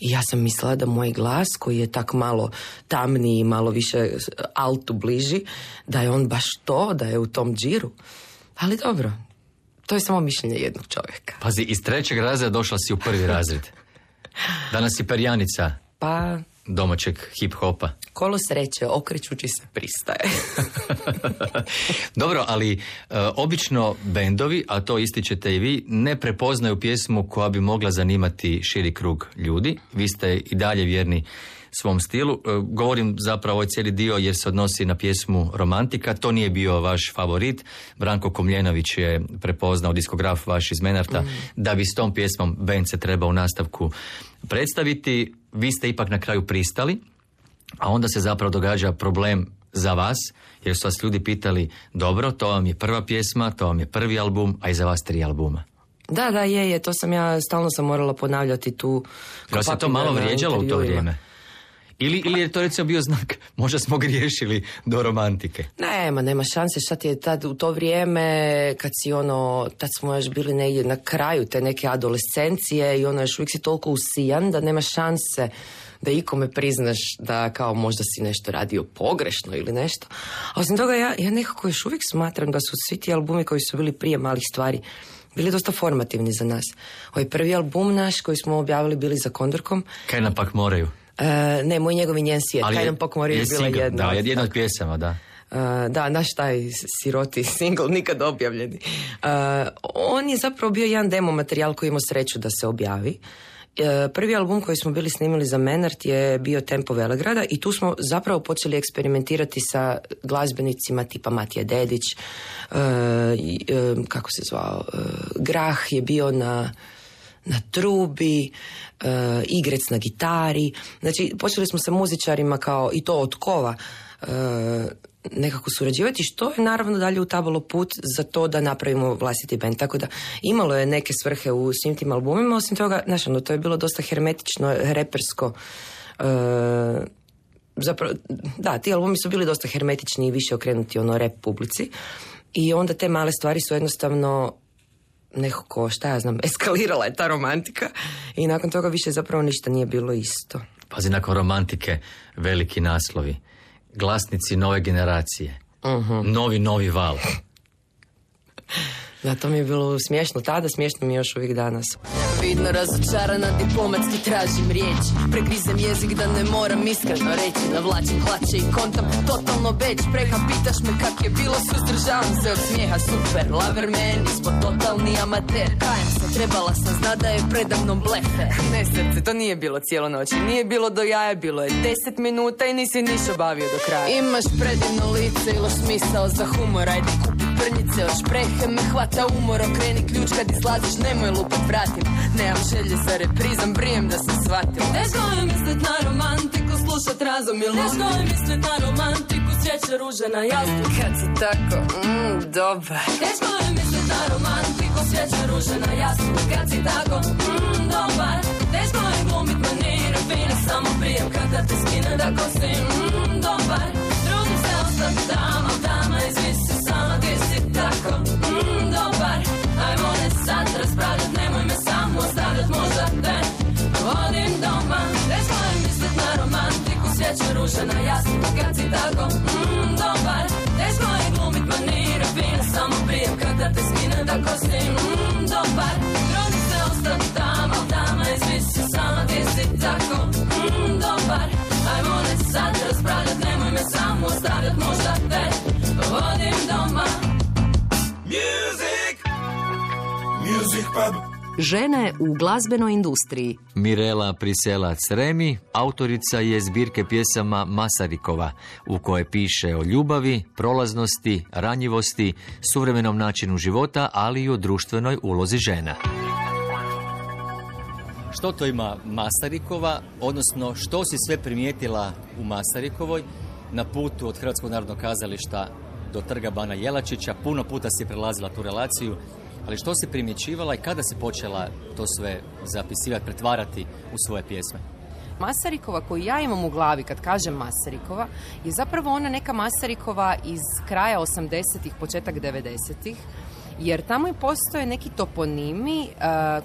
i ja sam mislila da moj glas, koji je tak malo tamniji, malo više altu bliži, da je on baš to, da je u tom džiru. Ali dobro, to je samo mišljenje jednog čovjeka. Pazi, iz trećeg razreda došla si u prvi razred. Danas si perjanica. Pa... domaćeg hip-hopa. Kolo sreće, okrećući se pristaje. Dobro, ali e, obično bendovi, a to ističete i vi, ne prepoznaju pjesmu koja bi mogla zanimati širi krug ljudi. Vi ste i dalje vjerni svom stilu. E, govorim zapravo ovaj cijeli dio jer se odnosi na pjesmu Romantika. To nije bio vaš favorit. Branko Komljenović je prepoznao, diskograf vaš iz Menarta, mm. da bi s tom pjesmom bend se treba u nastavku predstaviti. Vi ste ipak na kraju pristali, a onda se zapravo događa problem za vas, jer su vas ljudi pitali, dobro, to vam je prva pjesma, to vam je prvi album, a i za vas tri albuma. Da, da, je, je, to sam ja, stalno sam morala ponavljati tu... Da se to malo vrijeđalo u to vrijeme? Ili, ili je to recimo bio znak, možda smo griješili do Romantike? Nema, nema šanse, šta ti je tad u to vrijeme, kad si ono, tad smo još bili negdje na kraju te neke adolescencije i ono još uvijek si toliko usijan da nema šanse da ikome priznaš da kao možda si nešto radio pogrešno ili nešto. A osim toga ja, ja nekako još uvijek smatram da su svi ti albumi koji su bili prije Malih stvari bili dosta formativni za nas. Ovaj prvi album naš koji smo objavili bili za Kondorkom. Kaj nam pak moraju? Uh, ne, Moj njegovi njen svijet, Kaj nam pak moraju je bila jedna. Da, jedna od pjesama, da. Uh, da, naš taj siroti single, nikad objavljeni. Uh, on je zapravo bio jedan demo materijal koji imao sreću da se objavi. Uh, prvi album koji smo bili snimili za Menart je bio Tempo Velegrada i tu smo zapravo počeli eksperimentirati sa glazbenicima tipa Matija Dedić, uh, uh, kako se zvao, uh, Grah je bio na... na trubi, e, igrec na gitari. Znači, počeli smo sa muzičarima kao, i to od kova, e, nekako surađivati, što je naravno dalje utabalo put za to da napravimo vlastiti band. Tako da, imalo je neke svrhe u svim tim albumima, osim toga, znaš, ono, to je bilo dosta hermetično, repersko. E, zapravo, da, ti albumi su bili dosta hermetični i više okrenuti, ono, rap publici. I onda te male stvari su jednostavno nekako, šta ja znam, eskalirala je ta Romantika i nakon toga više zapravo ništa nije bilo isto. Pazi, nakon Romantike veliki naslovi. Glasnici nove generacije. Uh-huh. Novi, novi val. Da, to mi je bilo smiješno tada, smiješno mi je još uvijek danas. Vidno razočarana, diplomatski tražim riječi. Pregrizem jezik da ne moram iskreno reći. Navlačim hlače i kontam, totalno beč. Preka pitaš me kak je bilo, suzdržavam se od smijeha. Super, laver meni, smo totalni amater. Kajem se, trebala sam zna da je predavnom blefe. Ne srce, to nije bilo cijelo noći, nije bilo do jaja, bilo je deset minuta i nisi niš obavio do kraja. Imaš predivno lice i loš misao za humor, ajde kupi prnjice od šprehe, me hvata umor, okreni ključ kad izlaziš, nemoj lupat vratim. Nemam želje za reprizom, brijem da sam shvatila. Teško je mislit na romantiku, slušat razum i lušt. Teško je mislit na romantiku, cvijeće ruže na jasnu. Kad si tako, mmm, dobar. Teško je mislit na romantiku, cvijeće ruže na jasnu. Kad si tako, mmm, dobar. Teško je glumit manire fine, samo prijem kada te skine da kosim, mmm, dobar. Drugi se ostati dama, dama izvisi sama, ti si tako, mmm, dobar. Ajmo ne sad raspravljat, nemoj me samo ostavljat, možda te vodim doma. Teško je mislit na romantiku, svijeće ruže na jasnu, kad si tako, mmm, dobar. Teško je glumit manire fine, samo prijem kada te skine da kosim, mmm, dobar. Drugi se ostati dama, dama izvisi sama, ti si tako, mmm, dobar. Ajmo ne sad raspravljat, nemoj me samo ostavljat, možda te vodim doma. Music! Music pub! Žene u glazbenoj industriji. Mirela Priselac Remi autorica je zbirke pjesama Masarikova, u koje piše o ljubavi, prolaznosti, ranjivosti, suvremenom načinu života, ali i o društvenoj ulozi žena. Što to ima Masarikova, odnosno što si sve primijetila u Masarikovoj na putu od Hrvatskog narodnog kazališta do Trga bana Jelačića? Puno puta si prelazila tu relaciju, ali što si primjećivala i kada si počela to sve zapisivati, pretvarati u svoje pjesme? Masarikova koju ja imam u glavi kad kažem Masarikova je zapravo ona neka Masarikova iz kraja osamdesetih, početak devedesetih. Jer tamo i postoje neki toponimi uh,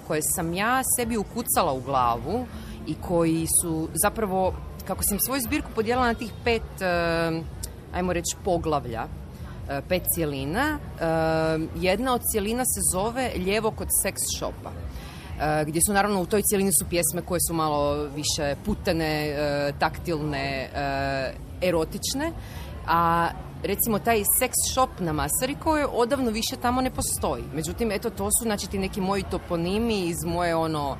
koje sam ja sebi ukucala u glavu i koji su zapravo, kako sam svoju zbirku podijelila na tih pet, uh, ajmo reći, poglavlja, uh, pet cijelina, uh, jedna od cijelina se zove Lijevo kod sex shopa. Uh, gdje su naravno u toj cijelini su pjesme koje su malo više putene, uh, taktilne, uh, erotične, a recimo taj sex shop na Masarikovoj odavno više tamo ne postoji. Međutim, eto, to su znači ti neki moji toponimi iz moje ono,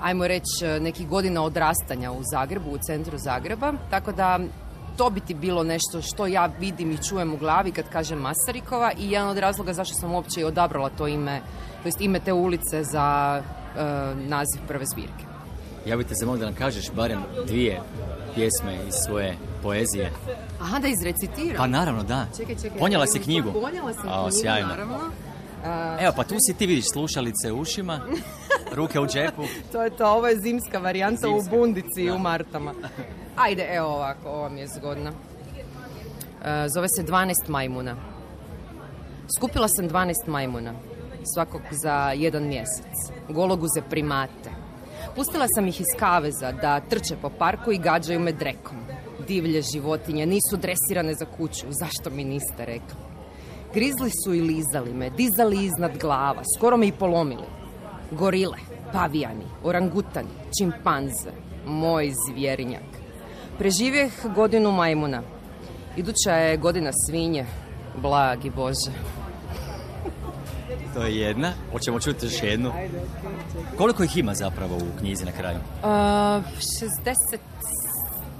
ajmo reći, nekih godina odrastanja u Zagrebu, u centru Zagreba. Tako da to bi ti bilo nešto što ja vidim i čujem u glavi kad kažem Masarikova i jedan od razloga zašto sam uopće i odabrala to ime, to jest ime te ulice za e, naziv prve zbirke. Ja bih te zamolio da nam kažeš barem dvije pjesme iz svoje poezije. Aha, da izrecitiram? Pa naravno, da. Čekaj, čekaj. Ponijela si knjigu? Ponijela sam knjigu, sjajno. Naravno. A, evo, pa tu si ti, vidiš, slušalice u ušima, ruke u džepu. To je to, ovo je zimska varijanta, zimska. U bundici i u martama. Ajde, evo ovako, ovo mi je zgodna. E, zove se dvanaest majmuna. Skupila sam dvanaest majmuna, svakog za jedan mjesec. Gologuze primate. Pustila sam ih iz kaveza da trče po parku i gađaju me drekom. Divlje životinje, nisu dresirane za kuću, zašto mi niste rekli? Grizli su i lizali me, dizali iznad glava, skoro me i polomili. Gorile, pavijani, orangutani, čimpanze, moj zvjerinjak. Preživjeh godinu majmuna. Iduća je godina svinje, blagi Bože. To je jedna. Hoćemo čuti još jednu. Koliko ih ima zapravo u knjizi na kraju? šezdeset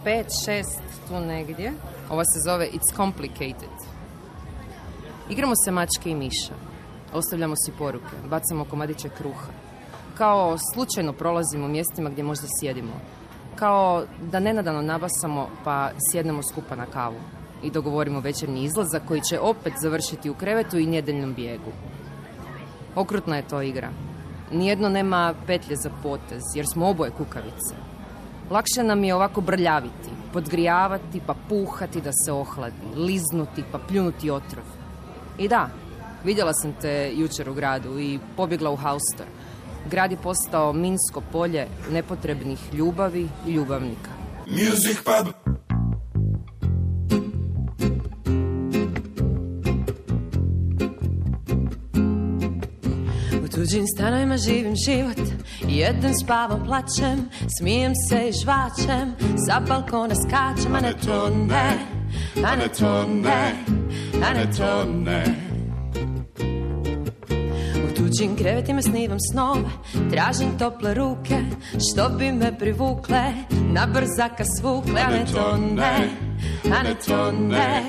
pet šest, tu negdje. Ova se zove It's Complicated. Igramo se mačke i miša. Ostavljamo si poruke. Bacamo komadiće kruha. Kao slučajno prolazimo u mjestima gdje možda sjedimo. Kao da nenadano nabasamo pa sjednemo skupa na kavu. I dogovorimo večernji izlazak koji će opet završiti u krevetu i nedjeljnom bijegu. Okrutna je to igra. Nijedno nema petlje za potez, jer smo oboje kukavice. Lakše nam je ovako brljaviti, podgrijavati, pa puhati da se ohladi, liznuti, pa pljunuti otrov. I da, vidjela sam te jučer u gradu i pobjegla u Haustor. Grad je postao minsko polje nepotrebnih ljubavi i ljubavnika. Music pub. U tuđim stanovima živim život, jedan spavam, plačem, smijem se i žvačem, sa balkona skačem, a ne to ne, a ne to ne, a ne to ne. U tuđim krevetima snivam snove, tražim tople ruke, što bi me privukle, na brzaka svukle, a ne to ne, a ne to ne,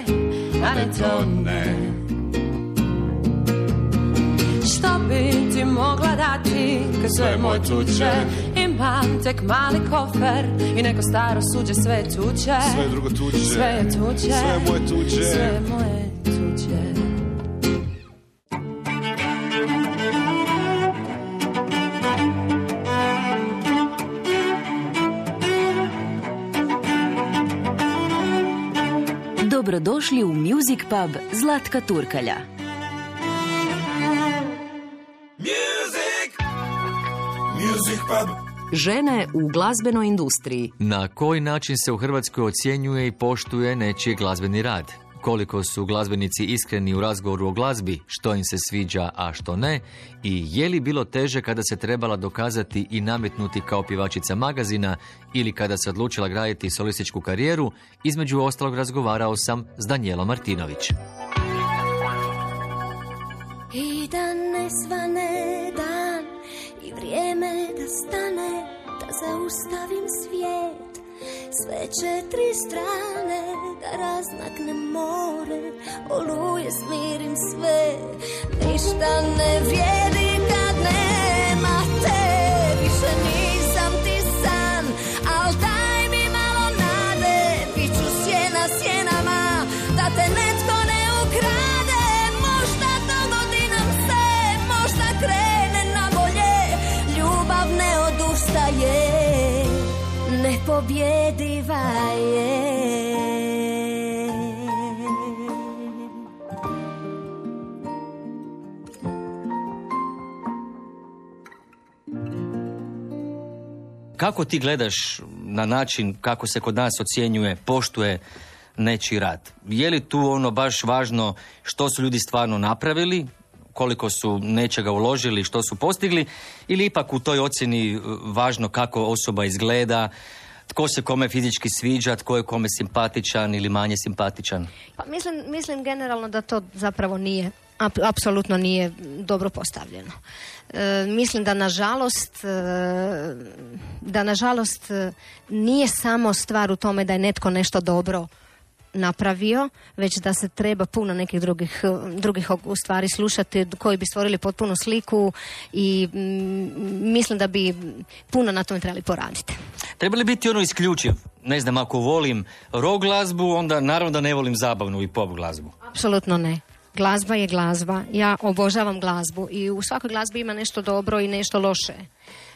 a ne to ne. Što bi ti mogla dati kad sve moj tuče? Imam tek mali kofer i neko staro suđe, sve tuče, sve drugo tuče, sve tuče, sve moje tuče, sve moje tuče. Dobrodošli u Music pub Zlatka Turkalja. Žene u glazbenoj industriji. Na koji način se u Hrvatskoj ocjenjuje i poštuje nečiji glazbeni rad? Koliko su glazbenici iskreni u razgovoru o glazbi, što im se sviđa, a što ne? I je li bilo teže kada se trebala dokazati i nametnuti kao pjevačica Magazina ili kada se odlučila graditi solističku karijeru? Između ostalog razgovarao sam s Danijelom Martinović. I dan ne svane dan, stane da zaustavim svijet, sve četiri strane da razmaknem more, oluje smirim sve, ništa ne vrijedi kad nema te, više nisam ti san, al daj mi malo nade, bit ću sjena sjenama, da te netko ne ukrade, možda dogodi nam se, možda krene na bolje, ljubav ne odustaje, nepobjediva je. Kako ti gledaš na način kako se kod nas ocjenjuje, poštuje nečiji rad? Je li tu ono baš važno što su ljudi stvarno napravili, koliko su nečega uložili, što su postigli, ili ipak u toj ocjeni važno kako osoba izgleda, tko se kome fizički sviđa, tko je kome simpatičan ili manje simpatičan? Pa mislim, mislim generalno da to zapravo nije. Apsolutno nije dobro postavljeno. E, mislim da nažalost da nažalost nije samo stvar u tome da je netko nešto dobro napravio, već da se treba puno nekih drugih, drugih u stvari slušati koji bi stvorili potpunu sliku i mm, mislim da bi puno na tome trebali poraditi. Trebali biti ono isključiv. Ne znam, ako volim rock glazbu, onda naravno da ne volim zabavnu i pop glazbu. Apsolutno ne. Glazba je glazba. Ja obožavam glazbu i u svakoj glazbi ima nešto dobro i nešto loše.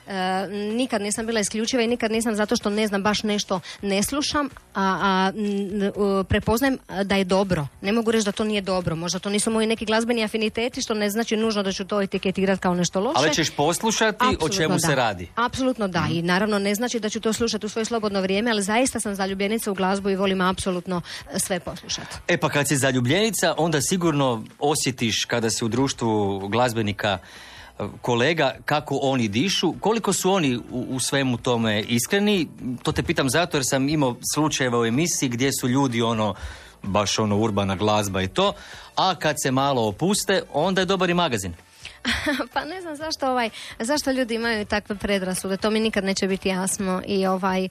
E, nikad nisam bila isključiva i nikad nisam zato što ne znam baš nešto ne slušam, a, a n, prepoznajem da je dobro. Ne mogu reći da to nije dobro. Možda to nisu moji neki glazbeni afiniteti, što ne znači nužno da ću to etiketirati kao nešto loše. Ali ćeš poslušati apsolutno o čemu da se radi. Apsolutno da. I naravno ne znači da ću to slušati u svoje slobodno vrijeme, ali zaista sam zaljubljenica u glazbu i volim apsolutno sve poslušati. E pa kad si zaljubljenica, onda sigurno osjetiš kada si u društvu glazbenika kolega, kako oni dišu, koliko su oni u, u svemu tome iskreni. To te pitam zato jer sam imao slučajeva u emisiji gdje su ljudi ono, baš ono urbana glazba i to, a kad se malo opuste, onda je dobar i Magazin. Pa ne znam zašto ovaj, zašto ljudi imaju takve predrasude, to mi nikad neće biti jasno i ovaj,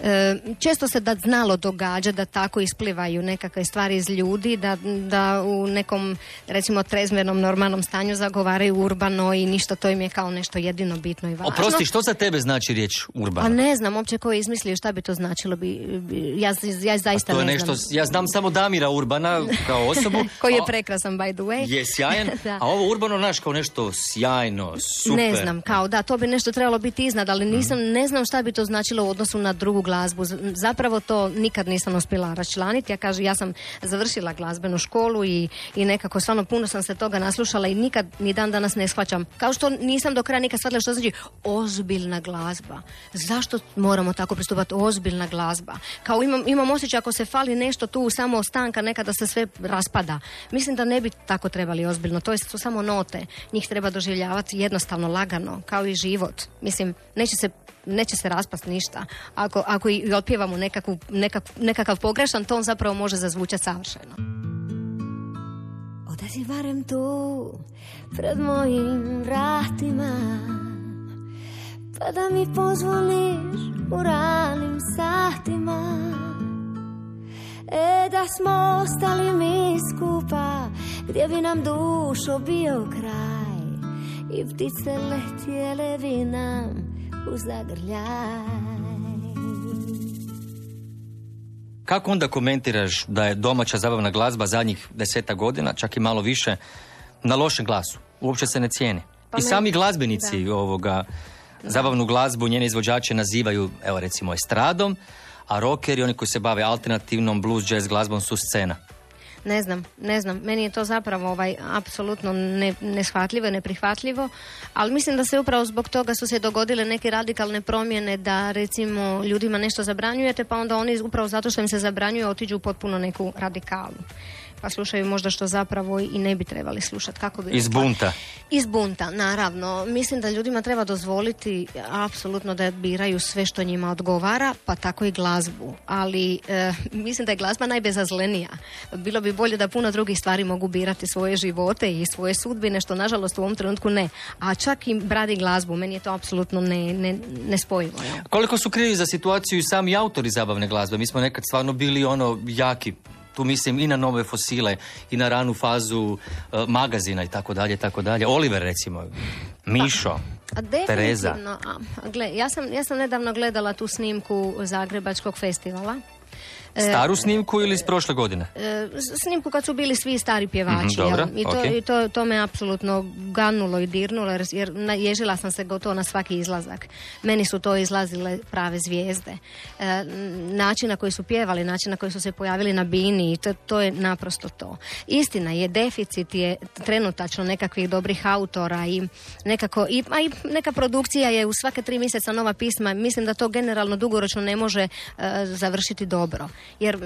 e, često se da znalo događa da tako isplivaju nekakve stvari iz ljudi, da, da u nekom recimo trezvenom normalnom stanju zagovaraju urbano i ništa, to im je kao nešto jedino bitno i važno. Oprosti, što za tebe znači riječ urbano? A ne znam, uopće ko je izmislio šta bi to značilo, bi, bi, ja, ja zaista to je ne nešto, znam. Ja znam samo Damira Urbana kao osobu. Koji je prekrasan by the way. Je sjajan, a ovo urbano naš kao nešto to sjajno, super. Ne znam, kao da, to bi nešto trebalo biti iznad, ali nisam, mm. ne znam šta bi to značilo u odnosu na drugu glazbu. Zapravo to nikad nisam uspjela raščlaniti. Ja kažem, ja sam završila glazbenu školu i, i nekako stvarno puno sam se toga naslušala i nikad ni dan danas ne shvaćam. Kao što nisam do kraja nikad shvatila što znači ozbiljna glazba. Zašto moramo tako pristupati? Ozbiljna glazba. Kao imam, imam osjećaj ako se fali nešto tu samo ostanka, nekada se sve raspada. Mislim da ne bi tako trebali ozbiljno. To su samo note. Njih treba doživljavati jednostavno, lagano, kao i život. Mislim, neće se, neće se raspast ništa. Ako, ako i otpjevamo nekakvu, nekak, nekakav pogrešan ton, zapravo može zazvučati savršeno. Odazi barem tu, pred mojim vratima, pa da mi pozvoniš u ranim satima. E da smo ostali mi skupa, gdje bi nam dušo bio kraj i ptice letjele bi nam u zagrljaj. Kako onda komentiraš da je domaća zabavna glazba zadnjih deseta godina, čak i malo više, na lošem glasu? Uopće se ne cijeni. Pa I sami glazbenici da. ovoga zabavnu glazbu, njene izvođače nazivaju, evo recimo, estradom, a rockeri, oni koji se bave alternativnom blues, jazz glazbom, su scena. Ne znam, ne znam. Meni je to zapravo ovaj, apsolutno ne, neshvatljivo i neprihvatljivo, ali mislim da se upravo zbog toga su se dogodile neke radikalne promjene da recimo ljudima nešto zabranjujete, pa onda oni upravo zato što im se zabranjuje otiđu u potpuno neku radikalu. pa slušaju možda što zapravo i ne bi trebali slušati. Kako bi iz bunta? Iz bunta, naravno. Mislim da ljudima treba dozvoliti apsolutno da biraju sve što njima odgovara, pa tako i glazbu. Ali e, mislim da je glazba najbezazlenija. Bilo bi bolje da puno drugih stvari mogu birati svoje živote i svoje sudbine, što nažalost u ovom trenutku ne. A čak i brati glazbu, meni je to apsolutno ne, ne, nespojivo. Ja. Koliko su krivi za situaciju i sami autori zabavne glazbe? Mi smo nekad stvarno bili ono jaki. Tu mislim i na nove fosile i na ranu fazu e, magazina i tako dalje, tako dalje. Oliver recimo, Mišo, pa, Tereza. A, gled, ja, sam, ja sam nedavno gledala tu snimku Zagrebačkog festivala. Staru snimku ili iz prošle godine? Snimku kad su bili svi stari pjevači. Mm-hmm, dobra, ja. I, to, okay. i to, to me apsolutno ganulo i dirnulo, jer ježila sam se gotovo na svaki izlazak. Meni su to izlazile prave zvijezde. Način na koji su pjevali, način na koji su se pojavili na bini, to, to je naprosto to. Istina je, deficit je trenutačno nekakvih dobrih autora i nekako, i, a i neka produkcija je u svake tri mjeseca nova pisma. Mislim da to generalno dugoročno ne može uh, završiti dobro. Jer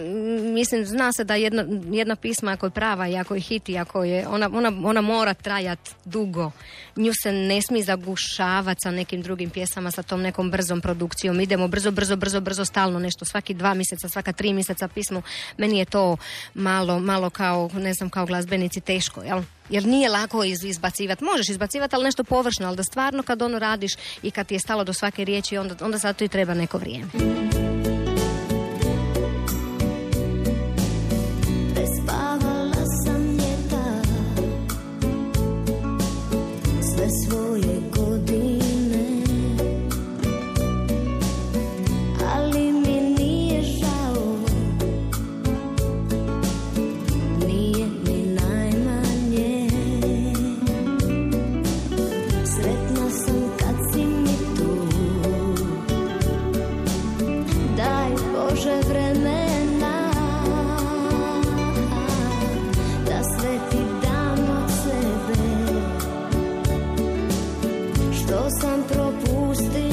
mislim, zna se da jedno, jedna pisma ako je prava i ako je hit i ako je, ona, ona, ona mora trajati dugo. Nju se ne smije zagušavati sa nekim drugim pjesama, sa tom nekom brzom produkcijom. Idemo brzo, brzo, brzo, brzo, stalno nešto. Svaki dva mjeseca, svaka tri mjeseca pismo. Meni je to malo, malo kao, ne znam, kao glazbenici teško, jel? Jer nije lako iz, izbacivati. Možeš izbacivati, ali nešto površno. Ali da stvarno kad ono radiš i kad ti je stalo do svake riječi, onda, onda zato i treba neko vrijeme. Svoje godine, ali mi nije žao, nije mi najmanje. Sretna sam kad si mi tu, daj Bože vremena, da sve ti dam od sebe. To sam propustila.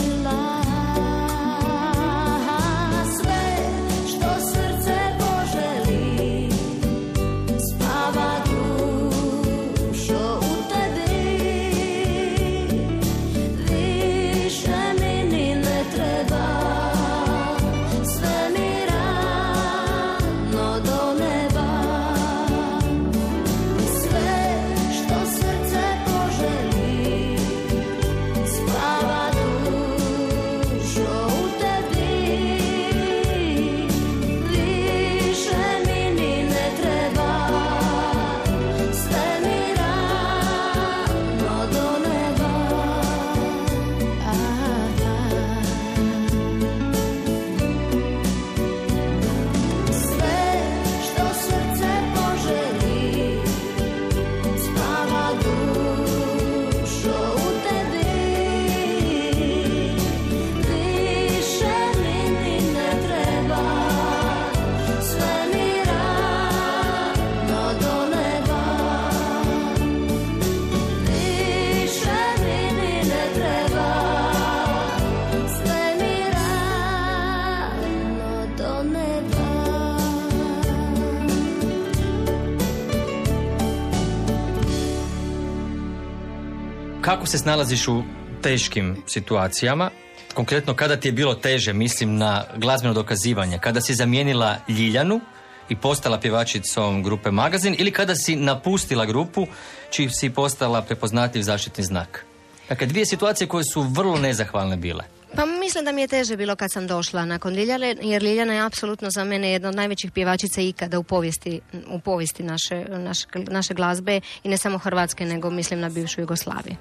Kako se snalaziš u teškim situacijama? Konkretno, kada ti je bilo teže, mislim na glazbeno dokazivanje, kada si zamijenila Ljiljanu i postala pjevačicom grupe Magazin, ili kada si napustila grupu čiji si postala prepoznatljiv zaštitni znak? Dakle, dvije situacije koje su vrlo nezahvalne bile. Pa mislim da mi je teže bilo kad sam došla nakon Ljiljane, jer Ljiljana je apsolutno za mene jedna od najvećih pjevačica ikada u povijesti, u povijesti naše, naše, naše glazbe, i ne samo Hrvatske, nego mislim na bivšu Jugoslaviju.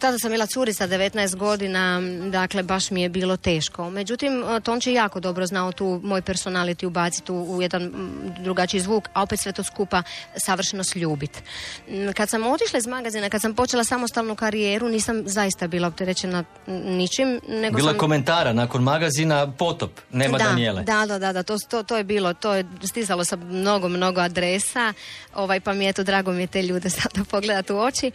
Tada sam bila curica, devetnaest godina, dakle baš mi je bilo teško. Međutim, Tonči je jako dobro znao tu moj personality ubaciti u jedan drugačiji zvuk, a opet sve to skupa savršeno sljubit. Kad sam otišla iz Magazina, kad sam počela samostalnu karijeru, nisam zaista bila opterećena ničim, nego bila sam... komentara nakon Magazina potop, nema da, Danijele. Da, da, da, da to, to, to je bilo, to je stizalo sa mnogo, mnogo adresa, ovaj, pa mi je to, drago mi je te ljude sad pogledati u oči,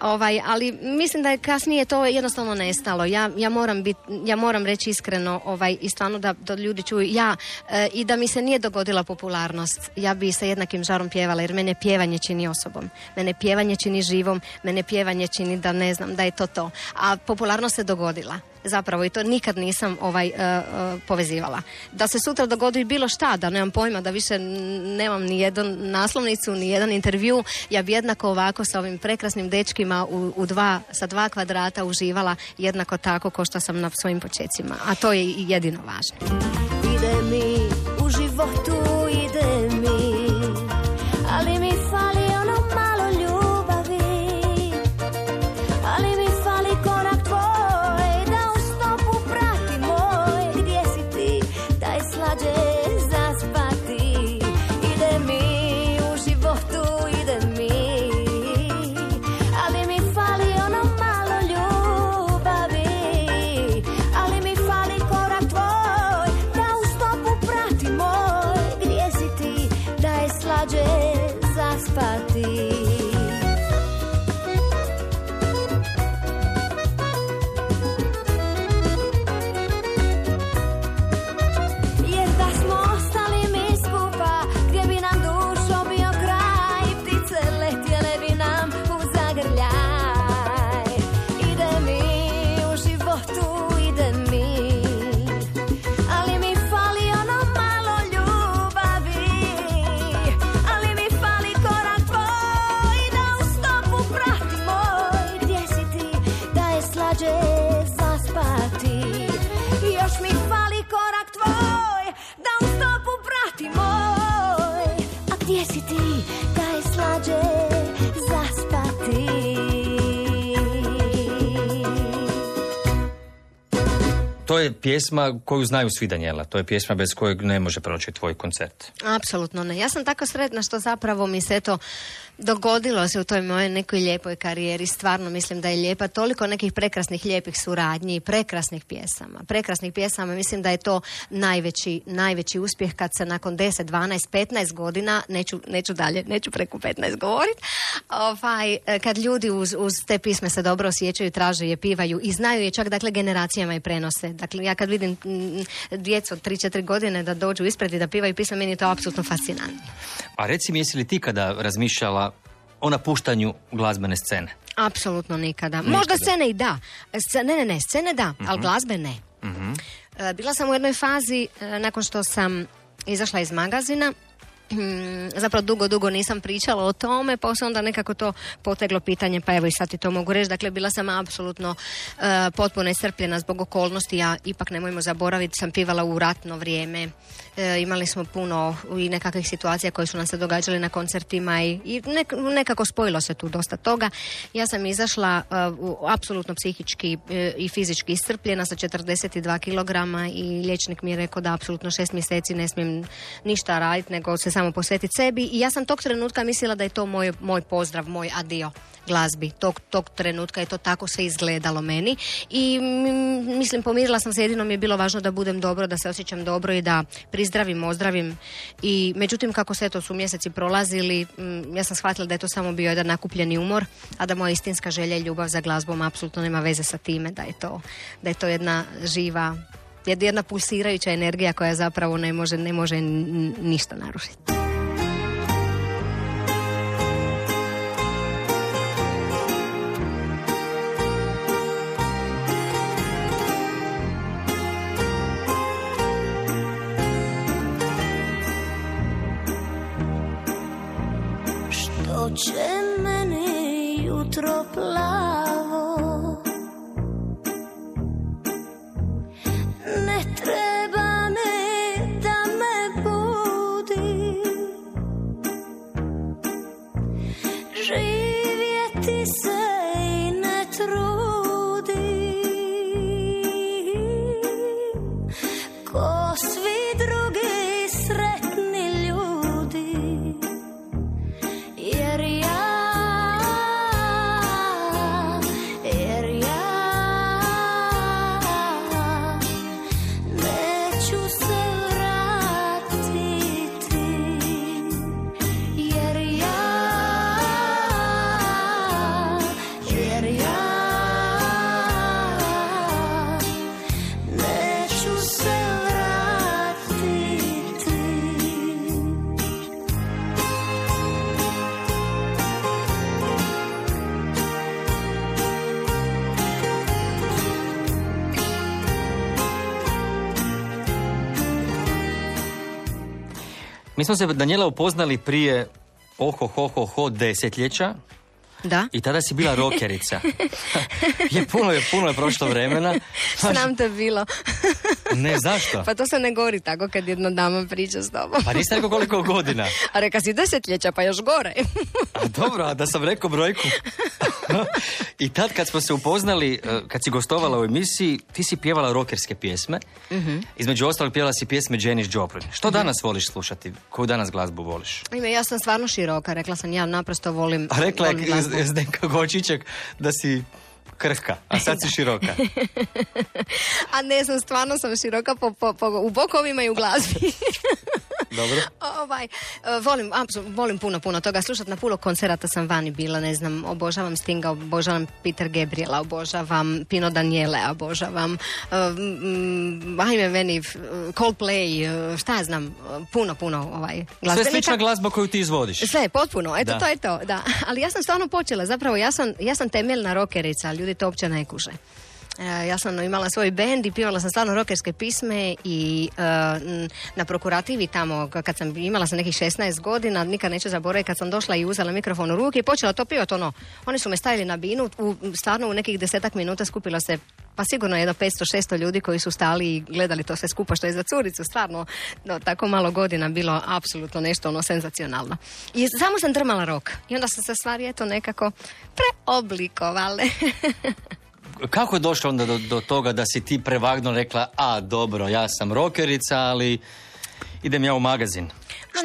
ovaj, ali mislim da je kasnije to jednostavno nestalo. Ja, ja, moram, bit, ja moram reći iskreno ovaj, i stvarno da, da ljudi čuju ja e, i da mi se nije dogodila popularnost. Ja bi sa jednakim žarom pjevala jer mene pjevanje čini osobom. Mene pjevanje čini živom, mene pjevanje čini da ne znam, da je to to. A popularnost se dogodila. Zapravo i to nikad nisam ovaj, uh, uh, povezivala. Da se sutra dogodi bilo šta, da nemam pojma, da više nemam ni jedan naslovnicu, ni jedan intervju, ja bi jednako ovako sa ovim prekrasnim dečkima u, u dva, sa dva kvadrata uživala jednako tako ko što sam na svojim počecima. A to je jedino važno. Ide mi u životu, ide mi, ali mi fali ono malo ljubavi, ali mi fali korak tvoj. To je pjesma koju znaju svi, Danijela. To je pjesma bez kojeg ne može proći tvoj koncert. Apsolutno ne. Ja sam tako sretna što zapravo mi se to dogodilo se u toj mojoj nekoj lijepoj karijeri. Stvarno mislim da je lijepa. Toliko nekih prekrasnih, lijepih suradnji, prekrasnih pjesama. Prekrasnih pjesama. Mislim da je to najveći, najveći uspjeh kad se nakon deset, dvanaest, petnaest godina, neću, neću dalje, neću preko petnaest govorit, ovaj, kad ljudi uz, uz te pisme se dobro osjećaju, traže je, pivaju i znaju je čak, dakle, generacijama i prenose. Dakle, ja kad vidim djecu od tri četiri godine da dođu ispred i da pivaju pisma, meni je to apsolutno fascinantno. A reci mi, jesi li ti kada razmišljala o napuštanju glazbene scene? Apsolutno nikada. Možda nikada. Scene i da. Ne, ne, ne, scene da, uh-huh. ali glazbe ne. Uh-huh. Bila sam u jednoj fazi, nakon što sam izašla iz Magazina, zapravo dugo, dugo nisam pričala o tome, pa se onda nekako to poteglo pitanje, pa evo i sad ti to mogu reći. Dakle, bila sam apsolutno uh, potpuno iscrpljena zbog okolnosti. Ja ipak, nemojmo zaboraviti, sam pivala u ratno vrijeme. E, imali smo puno i nekakvih situacija koje su nam se događale na koncertima i, i nek, nekako spojilo se tu dosta toga. Ja sam izašla uh, apsolutno psihički uh, i fizički iscrpljena sa četrdeset dva kilograma i liječnik mi je rekao da apsolutno šest mjeseci ne smijem ništa raditi, nego se samo posvetiti sebi i ja sam tog trenutka mislila da je to moj, moj pozdrav, moj adio glazbi. Tog, tog trenutka je to tako sve izgledalo meni i m, mislim pomirila sam se, jedino mi je bilo važno da budem dobro, da se osjećam dobro i da prizdravim, ozdravim i međutim kako sve to su mjeseci prolazili m, ja sam shvatila da je to samo bio jedan nakupljeni umor, a da moja istinska želja i ljubav za glazbom apsolutno nema veze sa time, da je to, da je to jedna živa, jedna pulsirajuća energija koja zapravo ne može, ne može ništa narušiti. Što će meni jutro plavo? Ne treba mi da me budi, živjeti se i ne trudi, ko svi drugi sretni ljudi, jer ja Mi smo se, Danijela, upoznali prije oho, ho, ho, ho, desetljeća. Da. I tada si bila rokerica. je puno je, puno je prošlo vremena. Znam te bilo. Ne, zašto? Pa to se ne govori tako kad jedna dama priča s tobom. Pa nisi rekao koliko godina? A reka si desetljeća, pa još gore. A dobro, a da sam rekao brojku. I tad kad smo se upoznali, kad si gostovala u emisiji, ti si pjevala rokerske pjesme. Mm-hmm. Između ostalog pjevala si pjesme Janis Joplin. Što mm-hmm. danas voliš slušati? Koju danas glazbu voliš? Ime, ja sam stvarno široka, rekla sam ja naprosto volim. A rekla volim je z- Zdenka Gočiček da si krhka, a sad si široka. A ne znam, stvarno sam široka po, po, po, u bokovima i u glazbi. Dobro. Ovaj, volim, volim puno, puno toga. Slušat na puno koncerata sam vani bila, ne znam, obožavam Stinga, obožavam Peter Gabriela, obožavam Pino Daniele, obožavam um, ajme meni Coldplay, šta ja znam, puno, puno ovaj, glazbe. Sve slična glazba koju ti izvodiš. Sve, potpuno, eto da. To je to, da. Ali ja sam stvarno počela, zapravo ja sam, ja sam temeljna rokerica, ljudi to uopće ne kuže. Ja sam imala svoj bend i pjevala sam stvarno rokerske pisme i uh, na prokurativi tamo kad sam imala sam nekih šesnaest godina, nikad neću zaboraviti kad sam došla i uzela mikrofon u ruke i počela to pjevati ono. Oni su me stavili na binu, u, stvarno u nekih desetak minuta skupilo se pa sigurno jedno petsto šesto ljudi koji su stali i gledali to sve skupa što je za curicu. Stvarno, no, tako malo godina bilo apsolutno nešto ono senzacionalno. I samo sam drmala rok i onda sam se stvari eto nekako preoblikovale. Kako je došlo onda do, do toga da si ti prevagno rekla, a dobro, ja sam rokerica, ali idem ja u magazin?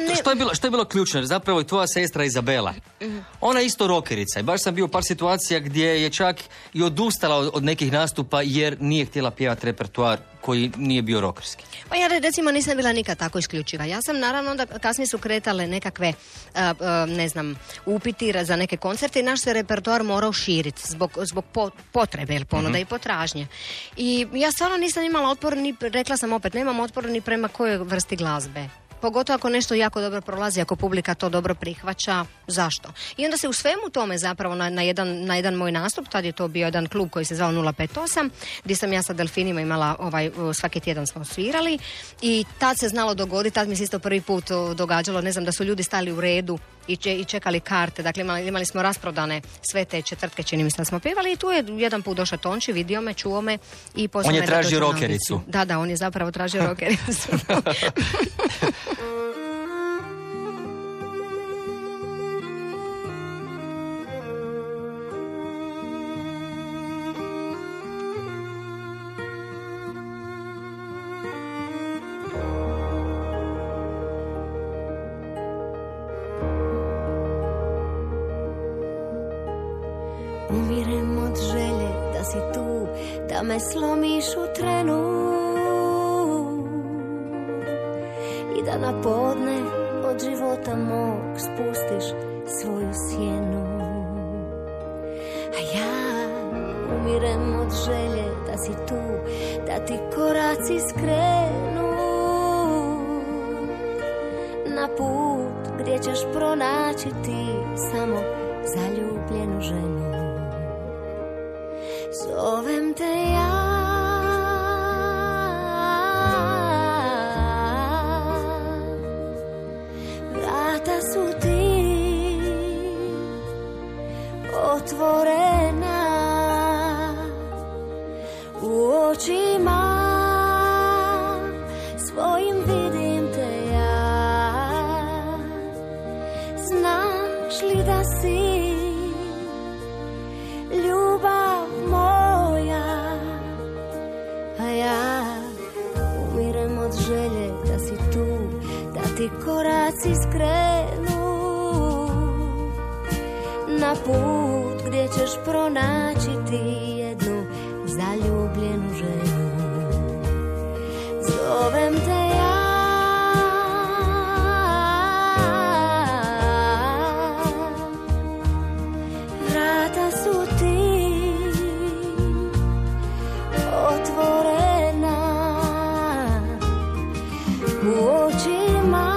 Što, što, je bilo, što je bilo ključno? Zapravo i tvoja sestra Izabela. Ona je isto rokerica i baš sam bio u par situacija gdje je čak i odustala od, od nekih nastupa jer nije htjela pjevati repertoar koji nije bio rokerski. Pa ja recimo nisam bila nikad tako isključiva. Ja sam naravno onda kasnije su kretale nekakve uh, uh, ne znam, upiti za neke koncerte i naš se repertoar morao širiti zbog, zbog po, potrebe, ili ponuda mm-hmm. i potražnje. I ja stvarno nisam imala otpor, ni, rekla sam opet, nemam otpor ni prema kojoj vrsti glazbe. Pogotovo ako nešto jako dobro prolazi, ako publika to dobro prihvaća, zašto? I onda se u svemu tome zapravo na, na, jedan, na jedan moj nastup, tad je to bio jedan klub koji se zvao nula pet osam, gdje sam ja sa Delfinima imala, ovaj, svaki tjedan smo svirali i tad se znalo dogoditi, tad mi se isto prvi put događalo, ne znam, da su ljudi stali u redu i čekali karte, dakle imali, imali smo rasprodane sve te četvrtke, čini mi se da smo pjevali i tu je jedan put došao Tonči, vidio me, čuo me i pozvao me. On je tražio rokericu. Da, da, on je zapravo tražio rokericu. Umirem od želje da si tu, da me slomiš u trenu i da na podne od života mog spustiš svoju sjenu. A ja umirem od želje da si tu, da ti koraci skrenu na put gdje ćeš pronaći ti samo zaljubljenu ženu. Zovem te ja, vrata su ti otvorena u očima svojim vidim te ja. Znaš li da si ti koraci skrenu na put gdje ćeš pronaći ti jednu zaljubljenu ženu. Zovem te ja, vrata su ti otvorena u očima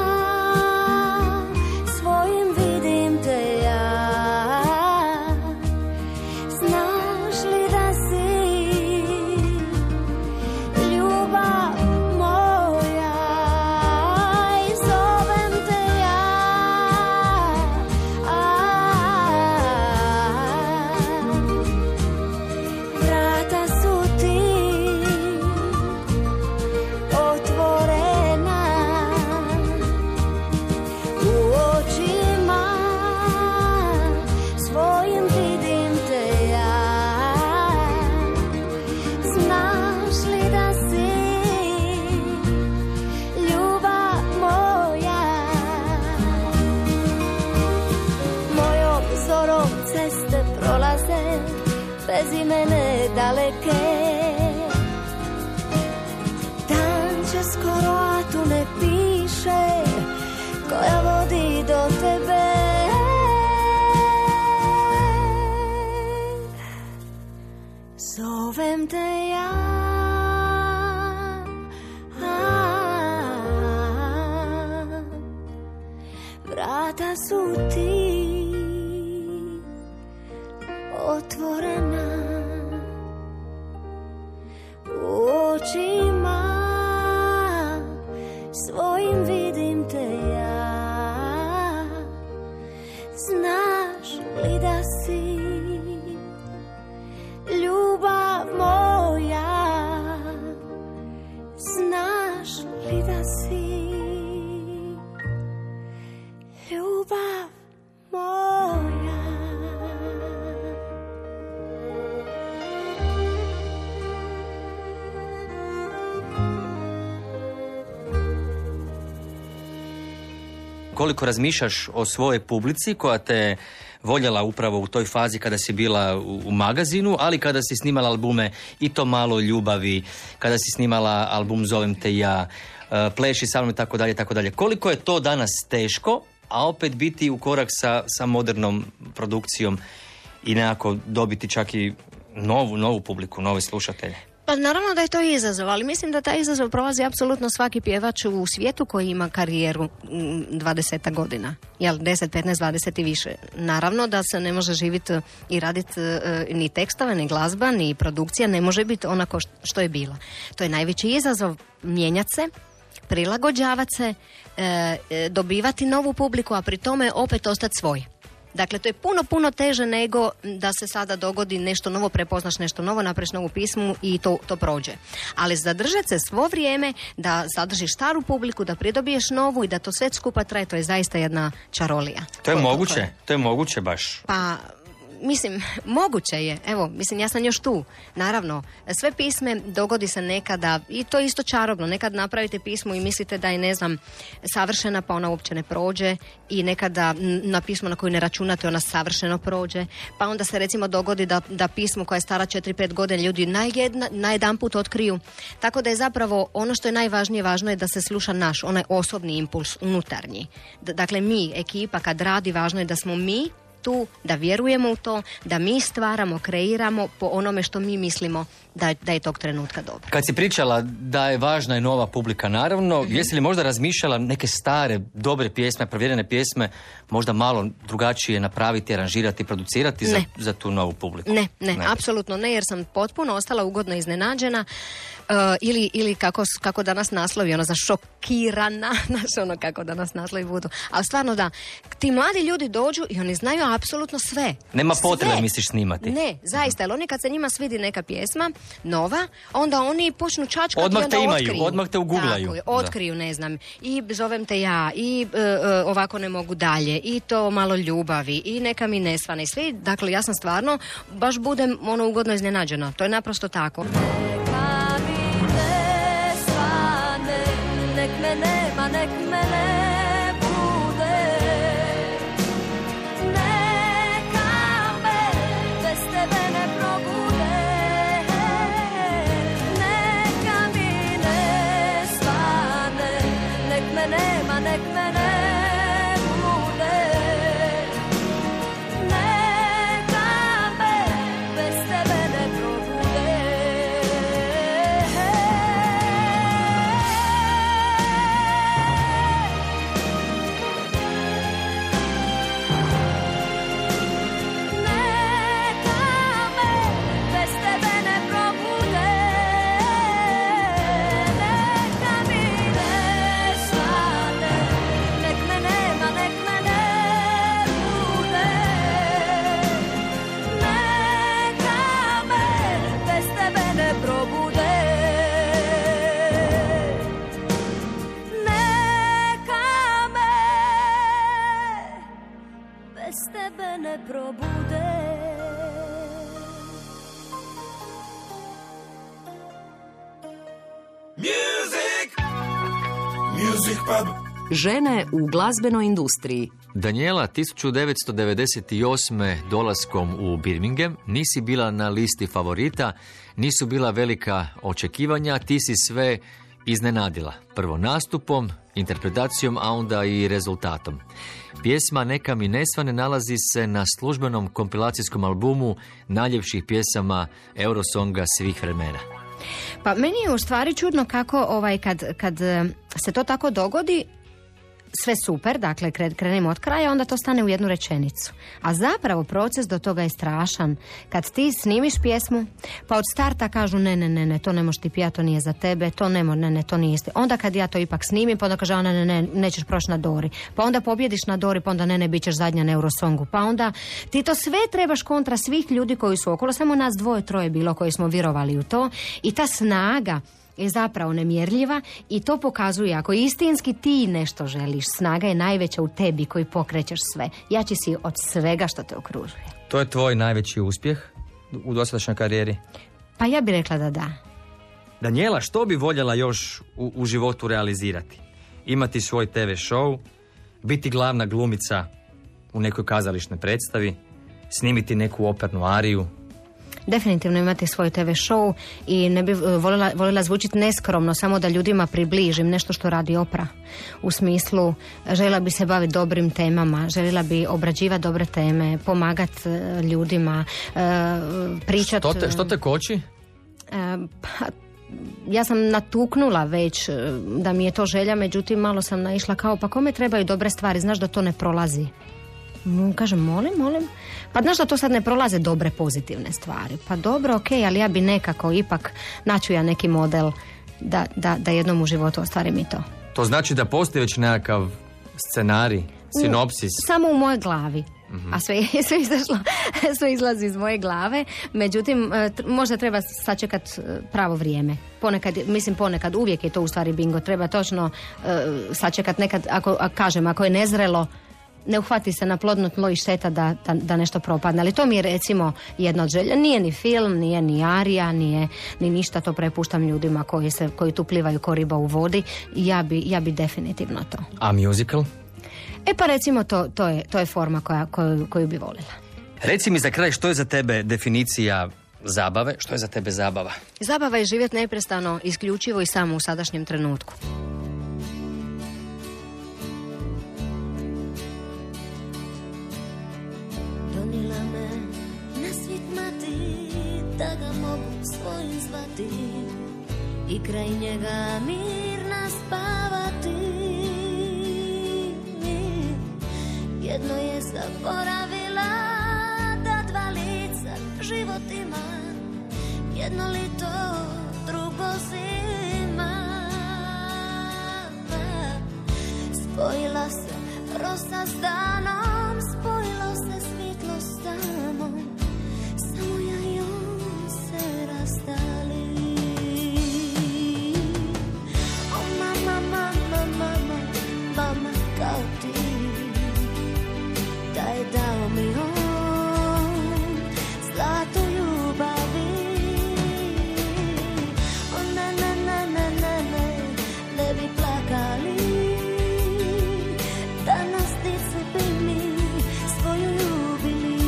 Koliko razmišljaš o svojoj publici koja te voljela upravo u toj fazi kada si bila u Magazinu, ali kada si snimala albume i to malo ljubavi, kada si snimala album Zovem te ja, Pleši sa mnom i tako dalje, tako dalje. Koliko je to danas teško, a opet biti u korak sa, sa modernom produkcijom i nekako dobiti čak i novu, novu publiku, nove slušatelje? Pa naravno da je to izazov, ali mislim da taj izazov prolazi apsolutno svaki pjevač u svijetu koji ima karijeru dvadeset godina, jel, deset, petnaest, dvadeset i više. Naravno da se ne može živjeti i raditi e, ni tekstove, ni glazba, ni produkcija, ne može biti onako što je bila. To je najveći izazov, mijenjat se, prilagođavat se, e, e, dobivati novu publiku, a pri tome opet ostati svoj. Dakle, to je puno, puno teže nego da se sada dogodi nešto novo, prepoznaš nešto novo, napraviš novu pjesmu i to, to prođe. Ali zadržati se svo vrijeme, da zadržiš staru publiku, da pridobiješ novu i da to sve skupa traje, to je zaista jedna čarolija. To je ko, moguće, ko... to je moguće baš. Pa... Mislim, moguće je, evo, mislim, ja sam još tu, naravno, sve pisme dogodi se nekada, i to je isto čarobno, nekad napravite pismu i mislite da je, ne znam, savršena, pa ona uopće ne prođe, i nekada na pismo na koju ne računate ona savršeno prođe, pa onda se recimo dogodi da, da pismo koja je stara četiri pet godine ljudi najjedna, najedanput otkriju, tako da je zapravo ono što je najvažnije, važno je da se sluša naš, onaj osobni impuls unutarnji, D- dakle mi, ekipa, kad radi, važno je da smo mi tu, da vjerujemo u to, da mi stvaramo, kreiramo po onome što mi mislimo da, da je tog trenutka dobro. Kad si pričala da je važna i nova publika, naravno, mm-hmm. jesi li možda razmišljala neke stare, dobre pjesme, provjerene pjesme, možda malo drugačije napraviti, aranžirati, producirati za, za tu novu publiku? Ne, ne, ne, apsolutno ne, jer sam potpuno ostala ugodno iznenađena uh, ili, ili kako, kako danas naslovi, ono, zašokirana, znaš, ono, kako danas naslovi budu. Ali stvarno da, ti mladi ljudi dođu i oni znaju apsolutno sve. Nema potrebe, misliš, snimati. Ne, zaista, jer oni kad se njima svidi neka pjesma nova, onda oni počnu čačkati, odmah te imaju, otkriju. Odmah te uguglaju. Tako, otkriju, da. Ne znam, i Zovem te ja, i e, ovako ne mogu dalje, i to malo ljubavi, i neka mi nesvane, i svi, dakle, ja sam stvarno, baš budem, ono, ugodno iznenađena. To je naprosto tako. Neka mi nesvane, nek me nema, nek me nema. Žene u glazbenoj industriji. Danijela, tisuću devetsto devedeset osme. dolaskom u Birmingham nisi bila na listi favorita, nisu bila velika očekivanja, ti si sve iznenadila. Prvo nastupom, interpretacijom, a onda i rezultatom. Pjesma Neka mi nesvane nalazi se na službenom kompilacijskom albumu najljepših pjesama Eurosonga svih vremena. Pa meni je u stvari čudno kako ovaj, kad, kad se to tako dogodi, sve super, dakle krenemo od kraja, onda to stane u jednu rečenicu. A zapravo proces do toga je strašan. Kad ti snimiš pjesmu, pa od starta kažu ne, ne, ne, ne, to ne možeš ti pijati, to nije za tebe, to ne može, ne, ne, to nije isto. Onda kad ja to ipak snimim, pa onda kaže ona ne, ne, nećeš proći na Dori. Pa onda pobjediš na Dori, pa onda ne, ne, bit ćeš zadnja na Eurosongu. Pa onda ti to sve trebaš kontra svih ljudi koji su okolo, samo nas dvoje, troje bilo koji smo vjerovali u to. I ta snaga je zapravo nemjerljiva i to pokazuje ako istinski ti nešto želiš, snaga je najveća u tebi koji pokrećeš sve. Jači si od svega što te okružuje. To je tvoj najveći uspjeh u dosadašnjoj karijeri? Pa ja bih rekla da da. Danijela, što bi voljela još u, u životu realizirati? Imati svoj te ve show, biti glavna glumica u nekoj kazališnoj predstavi, snimiti neku opernu ariju? Definitivno imati svoj te ve show i ne bi voljela, voljela zvučiti neskromno, samo da ljudima približim nešto što radi opera. U smislu, željela bi se baviti dobrim temama, željela bi obrađivati dobre teme, pomagati ljudima, pričati... Što te, što te koči? Pa... Ja sam natuknula već da mi je to želja, međutim malo sam naišla kao pa kome trebaju dobre stvari, znaš da to ne prolazi. Kažem, molim, molim. Pa znaš da to sad ne prolaze dobre, pozitivne stvari. Pa dobro, ok, ali ja bi nekako ipak naću ja neki model da, da, da jednom u životu ostvarim i to. To znači da postoji već nekakav scenarij, sinopsis? U, samo u mojoj glavi. A sve, sve, izašlo, sve izlazi iz moje glave. Međutim, možda treba sačekati pravo vrijeme. Ponekad, mislim ponekad, uvijek je to u stvari bingo. Treba točno sačekati nekad, ako kažem, ako je nezrelo, ne uhvati se na plodno tlo i šteta da, da, da nešto propadne. Ali to mi je recimo jedna od želja. Nije ni film, nije ni arija, nije ni ništa. To prepuštam ljudima koji, se, koji tu plivaju ko riba u vodi. Ja bi, ja bi definitivno to. A musical? E pa recimo to, to, je, to je forma koja, koju, koju bi voljela. Reci mi za kraj što je za tebe definicija zabave? Što je za tebe zabava? Zabava je živjeti neprestano, isključivo i samo u sadašnjem trenutku. I kraj njega mirna spavati. Jedno je zaboravila da dva lica život ima, jedno li to drugo zima. Spojila se rosa s danom, spojilo se svjetlo s tamom, samo ja i on se rastali. Dao mi on zlato ljubavi. O na na na na na na, ne bi plakali. Danas nisu bi mi svoju ljubili.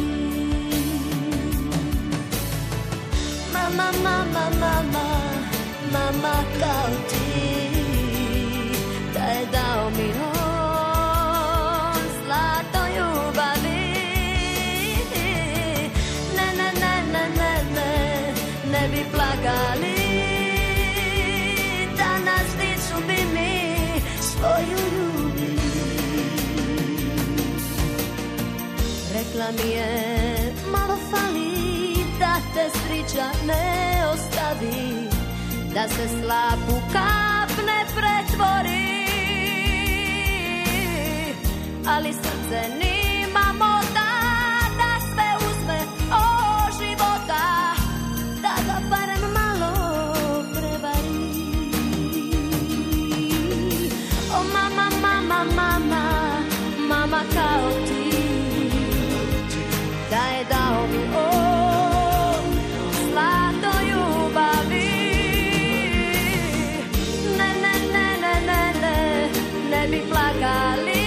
Mama, mama, mama, mama kao ti. Da je dao mi on. Rekla mi je, malo fali, da te srića ne ostavi, da se slab u kap ne pretvori. Ali srce nimamo da, da sve uzme o života, da ga barem malo prevari. O mama, mama, mama, mama kao ti. Plakali,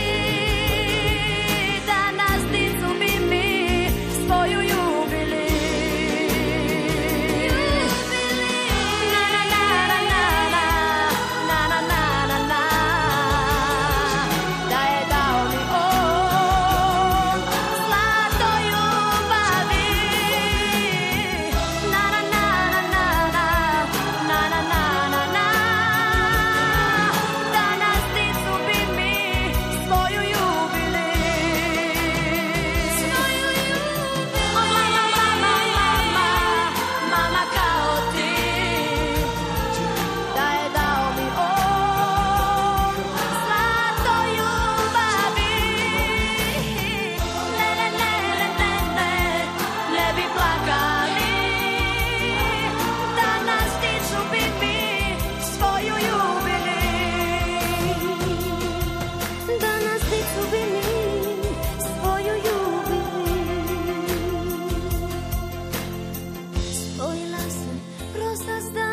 sazdala.